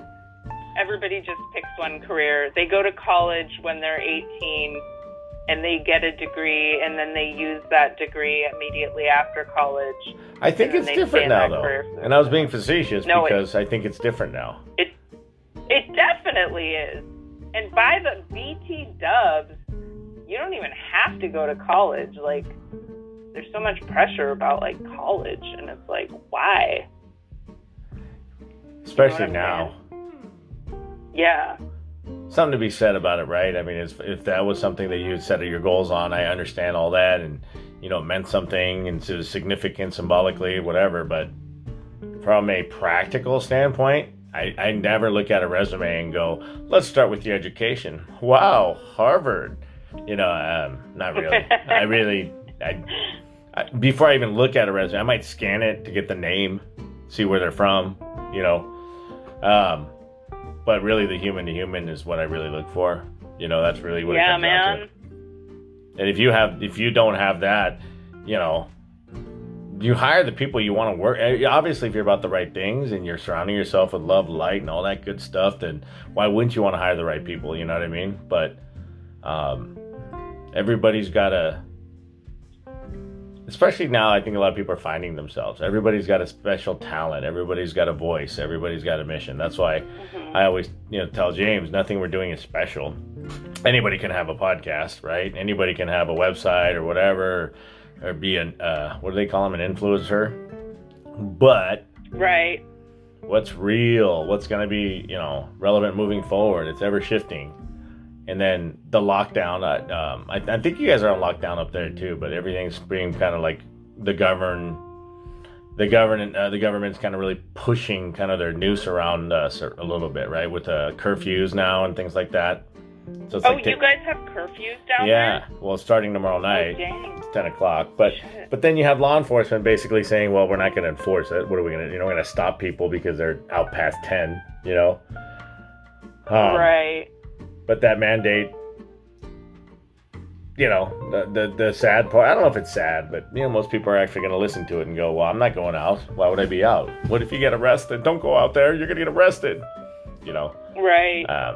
Everybody just picks one career. They go to college when they're eighteen and they get a degree, and then they use that degree immediately after college. I think it's different now, though. And I was being facetious no, because it, I think it's different now. It it definitely is. And by the B T dubs, you don't even have to go to college. Like, there's so much pressure about, like, college, and it's like, why? Especially you know now. Yeah. Something to be said about it, right? I mean, it's, if that was something that you had set your goals on, I understand all that, and, you know, it meant something, and it was significant symbolically, whatever, but from a practical standpoint, I, I never look at a resume and go, let's start with your education. Wow, Harvard. You know, um, not really. I really, I, I, before I even look at a resume, I might scan it to get the name, see where they're from, you know. Um... But really, the human-to-human is what I really look for. You know, that's really what. Yeah, it comes man. Down to. And if you have, if you don't have that, you know, you hire the people you want to work. Obviously, if you're about the right things and you're surrounding yourself with love, light, and all that good stuff, then why wouldn't you want to hire the right people? You know what I mean? But um, everybody's got a. Especially now, I think a lot of people are finding themselves. Everybody's got a special talent. Everybody's got a voice. Everybody's got a mission. That's why mm-hmm. I always, you know, tell James, nothing we're doing is special. Anybody can have a podcast, right? Anybody can have a website or whatever, or be an, uh, what do they call them, an influencer? But right, what's real? What's going to be, you know, relevant moving forward? It's ever shifting. And then the lockdown, uh, um, I, I think you guys are on lockdown up there too, but everything's being kind of like the govern, the government, uh, the government's kind of really pushing kind of their noose around us a little bit, right? With uh, curfews now and things like that. So it's oh, like t- you guys have curfews down yeah, there? Yeah, well, starting tomorrow night, oh, it's ten o'clock. But Shit. But then you have law enforcement basically saying, well, we're not going to enforce it. What are we going to do? You know, we're going to stop people because they're out past ten, you know? Um, right. But that mandate, you know, the, the the sad part, I don't know if it's sad, but, you know, most people are actually going to listen to it and go, well, I'm not going out. Why would I be out? What if you get arrested? Don't go out there. You're going to get arrested, you know. Right. Um,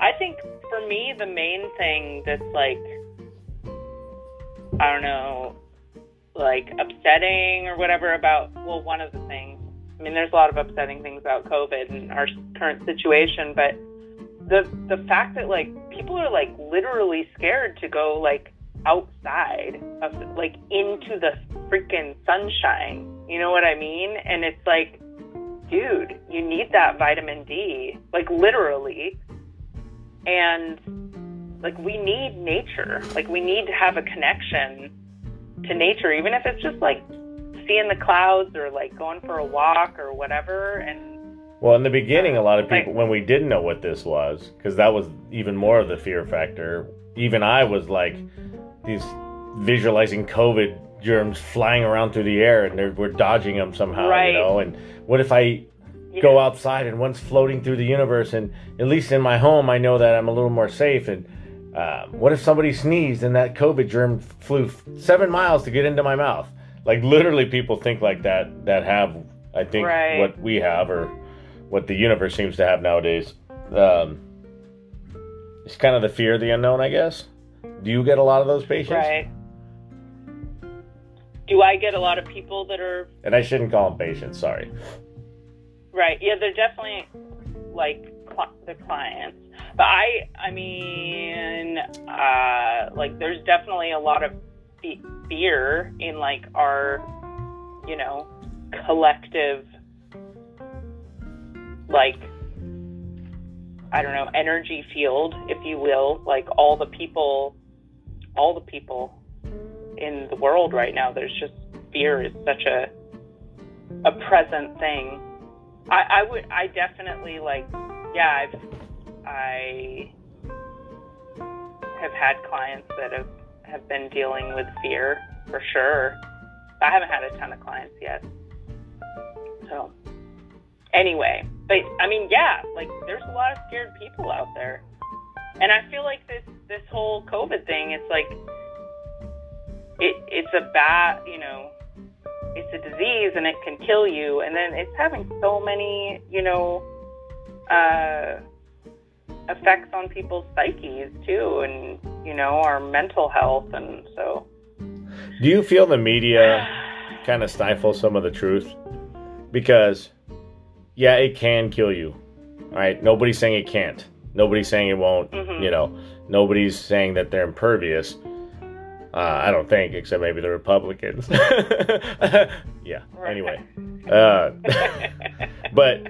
I think for me, the main thing that's, like, I don't know, like, upsetting or whatever about, well, one of the things, I mean, there's a lot of upsetting things about COVID and our current situation, but The the fact that, like, people are, like, literally scared to go, like, outside, of, like, into the freaking sunshine. You know what I mean? And it's like, dude, you need that vitamin D. Like, literally. And, like, we need nature. Like, we need to have a connection to nature, even if it's just, like, seeing the clouds or, like, going for a walk or whatever. And well, in the beginning, a lot of people, when we didn't know what this was, because that was even more of the fear factor, even I was like, these visualizing COVID germs flying around through the air, and we're dodging them somehow, right. You know, and what if I yeah. go outside and one's floating through the universe, and at least in my home, I know that I'm a little more safe, and uh, what if somebody sneezed and that COVID germ flew seven miles to get into my mouth? Like, literally, people think like that, that have, I think, right. what we have, or what the universe seems to have nowadays. Um, it's kind of the fear of the unknown, I guess. Do you get a lot of those patients? Right. Do I get a lot of people that are... And I shouldn't call them patients, sorry. Right. Yeah, they're definitely, like, cl- the clients. But I, I mean, uh, like, there's definitely a lot of fe- fear in, like, our, you know, collective... like, I don't know, energy field, if you will, like all the people, all the people in the world right now, there's just fear is such a, a present thing. I, I would, I definitely like, yeah, I've, I have had clients that have, have been dealing with fear for sure. I haven't had a ton of clients yet. So anyway. But, I mean, yeah, like, there's a lot of scared people out there. And I feel like this, this whole COVID thing, it's like, it, it's a bad, you know, it's a disease and it can kill you. And then it's having so many, you know, uh, effects on people's psyches too. And, you know, our mental health. And so. Do you feel the media kind of stifles some of the truth? Because, yeah, it can kill you. All right. Nobody's saying it can't. Nobody's saying it won't, mm-hmm. you know, nobody's saying that they're impervious. Uh, I don't think, except maybe the Republicans. yeah. Right. Anyway. Uh, but,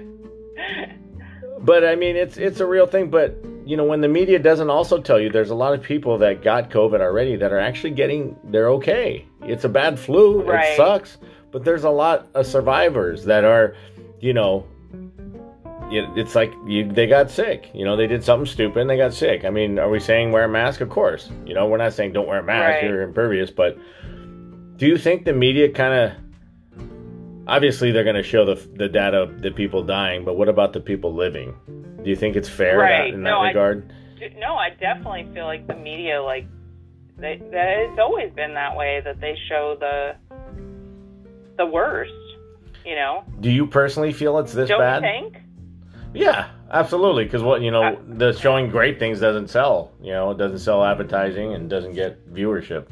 but I mean, it's, it's a real thing. But, you know, when the media doesn't also tell you, there's a lot of people that got COVID already that are actually getting, they're okay. It's a bad flu. Right. It sucks. But there's a lot of survivors that are, you know, it's like you, they got sick. You know, they did something stupid and they got sick. I mean, are we saying wear a mask? Of course. You know, we're not saying don't wear a mask. Right. You're impervious. But do you think the media kind of... Obviously, they're going to show the the data of the people dying, but what about the people living? Do you think it's fair right. that, in no, that regard? I, no, I definitely feel like the media, like... They, that it's always been that way, that they show the the worst, you know? Do you personally feel it's this don't bad? Don't think? Yeah, absolutely. Because what you know, the showing great things doesn't sell. You know, it doesn't sell advertising and doesn't get viewership.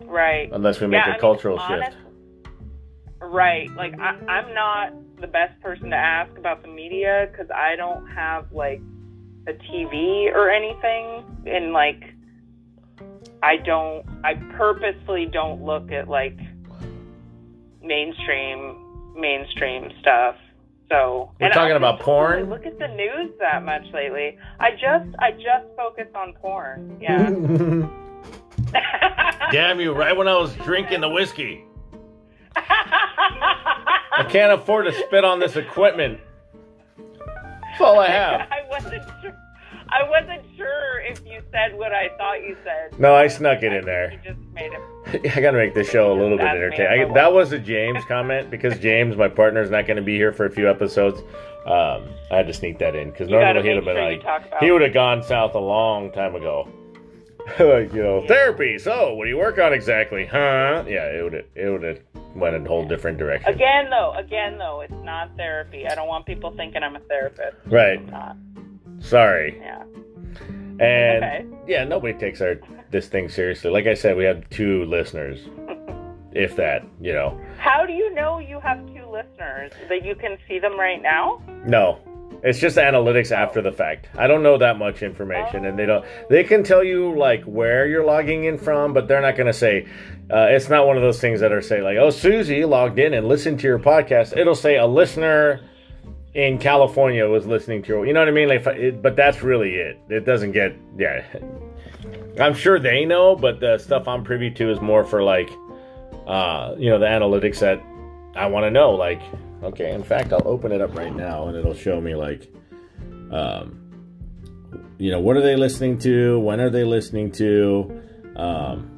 Right. Unless we make yeah, a I cultural mean, honest, shift. Right. Like I, I'm not the best person to ask about the media because I don't have like a T V or anything, and like I don't. I purposely don't look at like mainstream mainstream stuff. So, we're talking about porn? I don't really look at the news that much lately. I just I just focus on porn. Yeah. Damn you, right when I was drinking the whiskey. I can't afford to spit on this equipment. That's all I have. I wasn't sure I wasn't sure if you said what I thought you said. No, I snuck it in there. You just made it. I gotta make this show a little bit entertaining. I, that was a James comment because James, my partner, is not going to be here for a few episodes. Um, I had to sneak that in because normally he'd have been sure like, he would have gone south a long time ago. Like, you know, yeah. Therapy. So, what do you work on exactly? Huh? Yeah, it would it would have went in a whole different direction. Again, though, again though, it's not therapy. I don't want people thinking I'm a therapist. Right. I'm not. Sorry. Yeah. And okay. yeah, nobody takes our this thing seriously. Like I said, we have two listeners, if that. You know. How do you know you have two listeners? That you can see them right now? No, it's just analytics oh. after the fact. I don't know that much information, oh. and they don't. They can tell you like where you're logging in from, but they're not going to say. Uh, it's not one of those things that are say like, oh, Susie logged in and listened to your podcast. It'll say a listener in California was listening to your, you know what I mean? Like, it, but that's really it. It doesn't get, yeah. I'm sure they know, but the stuff I'm privy to is more for like, uh, you know, the analytics that I want to know. Like, okay, in fact, I'll open it up right now and it'll show me like, um, you know, what are they listening to? When are they listening to? Um,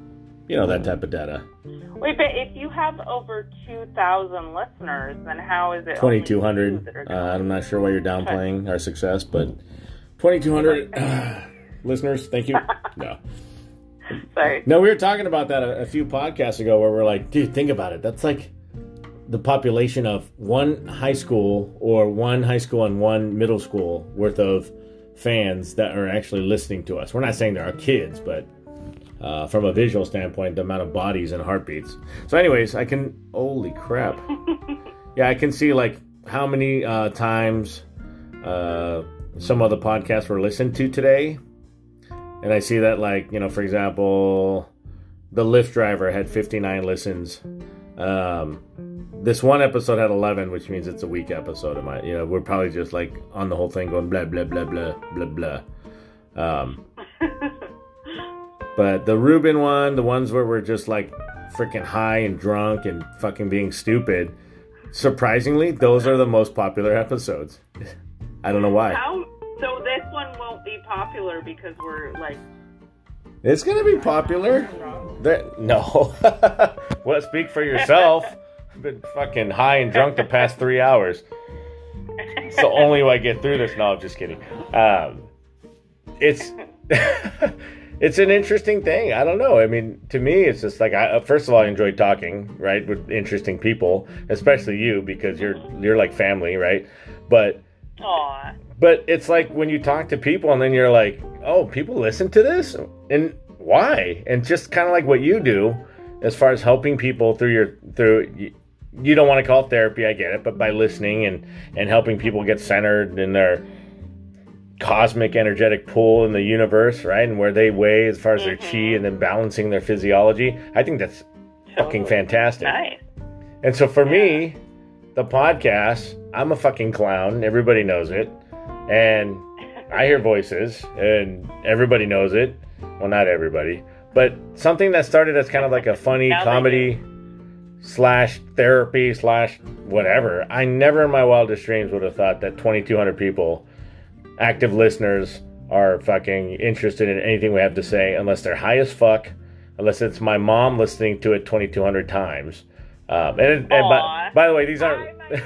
you know, that type of data. Wait, but if you have over two thousand listeners, then how is it twenty-two hundred. Uh, I'm not sure why you're downplaying okay. our success, but twenty-two hundred uh, listeners, thank you. No. Sorry. No, we were talking about that a, a few podcasts ago where we're like, dude, think about it. That's like the population of one high school or one high school and one middle school worth of fans that are actually listening to us. We're not saying they're our kids, but... Uh, from a visual standpoint, the amount of bodies and heartbeats. So anyways, I can... Holy crap. Yeah, I can see, like, how many uh, times uh, some of the podcasts were listened to today. And I see that, like, you know, for example, the Lyft driver had fifty-nine listens. Um, this one episode had eleven, which means it's a weak episode. Of my, you know, we're probably just, like, on the whole thing going blah, blah, blah, blah, blah, blah. Um... But the Ruben one, the ones where we're just like freaking high and drunk and fucking being stupid, surprisingly, those are the most popular episodes. I don't know why. How? So this one won't be popular because we're like... It's going to be popular. No. Well, speak for yourself. I've been fucking high and drunk the past three hours. It's the only way I get through this. No, I'm just kidding. Um, it's it's an interesting thing. I don't know. I mean, to me, it's just like, I, first of all, I enjoy talking, right, with interesting people, especially you, because you're you're like family, right? But Aww. But it's like when you talk to people and then you're like, oh, people listen to this? And why? And just kind of like what you do as far as helping people through your through you, you don't want to call it therapy, I get it, but by listening and, and helping people get centered in their cosmic energetic pool in the universe, right? And where they weigh as far as mm-hmm. their chi and then balancing their physiology. I think that's totally fucking fantastic. Nice. And so for yeah. me, the podcast, I'm a fucking clown. Everybody knows it. And I hear voices and everybody knows it. Well, not everybody, but something that started as kind of like a funny now comedy slash therapy slash whatever. I never in my wildest dreams would have thought that twenty-two hundred people, active listeners, are fucking interested in anything we have to say, unless they're high as fuck, unless it's my mom listening to it twenty-two hundred times. Um, and and by, by the way, these aren't... Hi,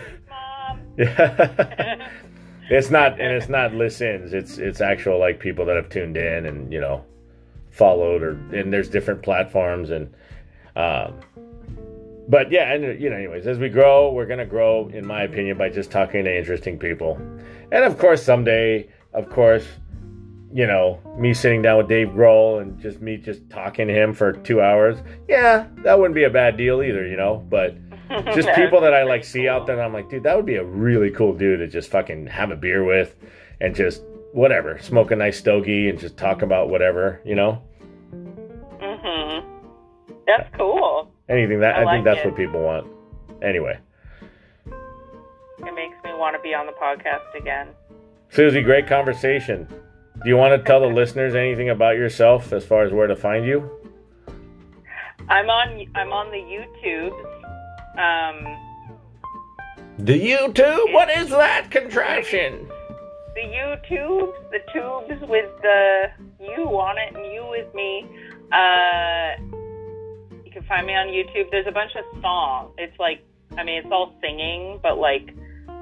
Mom. Yeah. It's not, and it's not listens. It's it's actual like people that have tuned in and, you know, followed, or and there's different platforms and, um, but yeah, and you know, anyways, as we grow, we're gonna grow, in my opinion, by just talking to interesting people, and of course someday, of course, you know, me sitting down with Dave Grohl and just me just talking to him for two hours, yeah, that wouldn't be a bad deal either, you know, but. Just people that I like see out there and I'm like, dude, that would be a really cool dude to just fucking have a beer with and just whatever, smoke a nice stogie and just talk about whatever, you know? Mm-hmm. That's cool. Anything that I, I like think that's it. What people want. Anyway. It makes me want to be on the podcast again. Suzie, great conversation. Do you want to tell the listeners anything about yourself as far as where to find you? I'm on I'm on the YouTube. Um, the YouTube? What is that contraption? The YouTube, the tubes with the you on it and you with me. Uh, you can find me on YouTube. There's a bunch of songs. It's like, I mean, it's all singing, but like,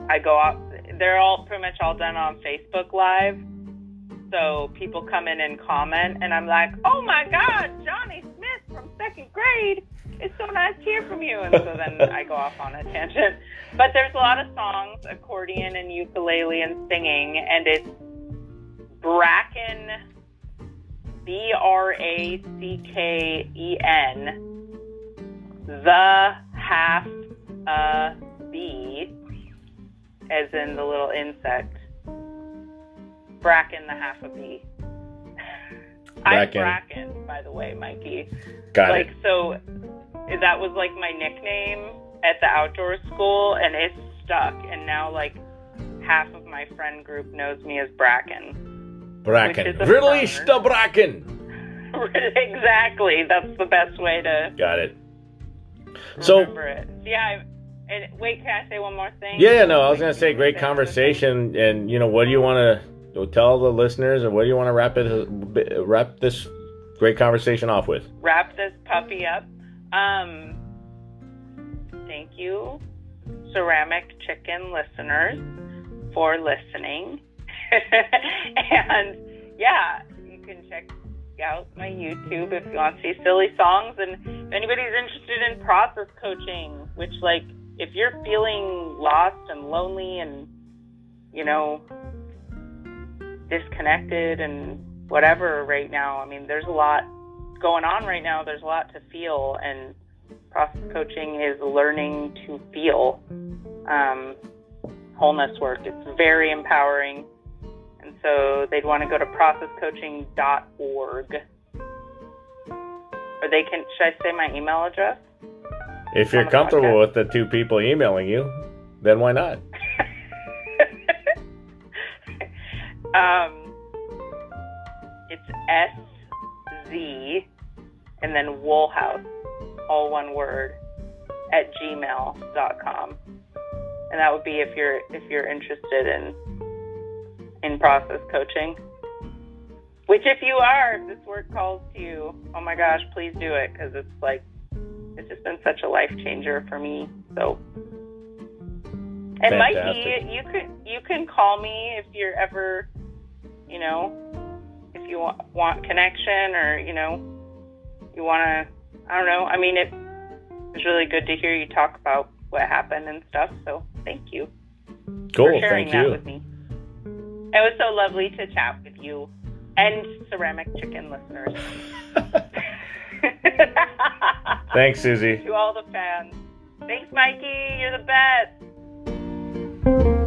I go off. They're all pretty much all done on Facebook Live. So people come in and comment, and I'm like, oh my God, Johnny Smith from second grade. It's so nice to hear from you. And so then I go off on a tangent. But there's a lot of songs, accordion and ukulele and singing. And it's Bracken, B R A C K E N, the half a bee, as in the little insect. Bracken, the half a bee. I'm Bracken, by the way, Mikey. Got like, it. So... that was like my nickname at the outdoor school, and it's stuck. And now, like, half of my friend group knows me as Bracken. Bracken. Release the Bracken! Exactly. That's the best way to. Got it. So. Remember it. Yeah. I, and wait, can I say one more thing? Yeah, no, I was going to say great conversation. And, you know, what do you want to tell the listeners, or what do you want to wrap it, wrap this great conversation off with? Wrap this puppy up. Um, thank you, Ceramic Chicken listeners, for listening. And yeah, you can check out my YouTube if you want to see silly songs. And if anybody's interested in process coaching, which, like, if you're feeling lost and lonely and, you know, disconnected and whatever right now, I mean, there's a lot going on right now. There's a lot to feel, and process coaching is learning to feel um, wholeness work. It's very empowering, and so they'd want to go to process coaching dot org, or they can, should I say my email address? If you're comfortable podcast? With the two people emailing you, then why not? um, it's S Z and then Woolhouse, all one word, at gmail dot com, and that would be if you're if you're interested in in process coaching. Which, if you are, if this work calls to you, oh my gosh, please do it, because it's like it's just been such a life changer for me. So And Fantastic. Mikey, you, you could you can call me if you're ever, you know, if you want, want connection or, you know, you want to, I don't know. I mean, it was really good to hear you talk about what happened and stuff. So thank you. Cool. For sharing thank that you. With me. It was so lovely to chat with you and Ceramic Chicken listeners. Thanks, Suzie. To all the fans. Thanks, Mikey. You're the best.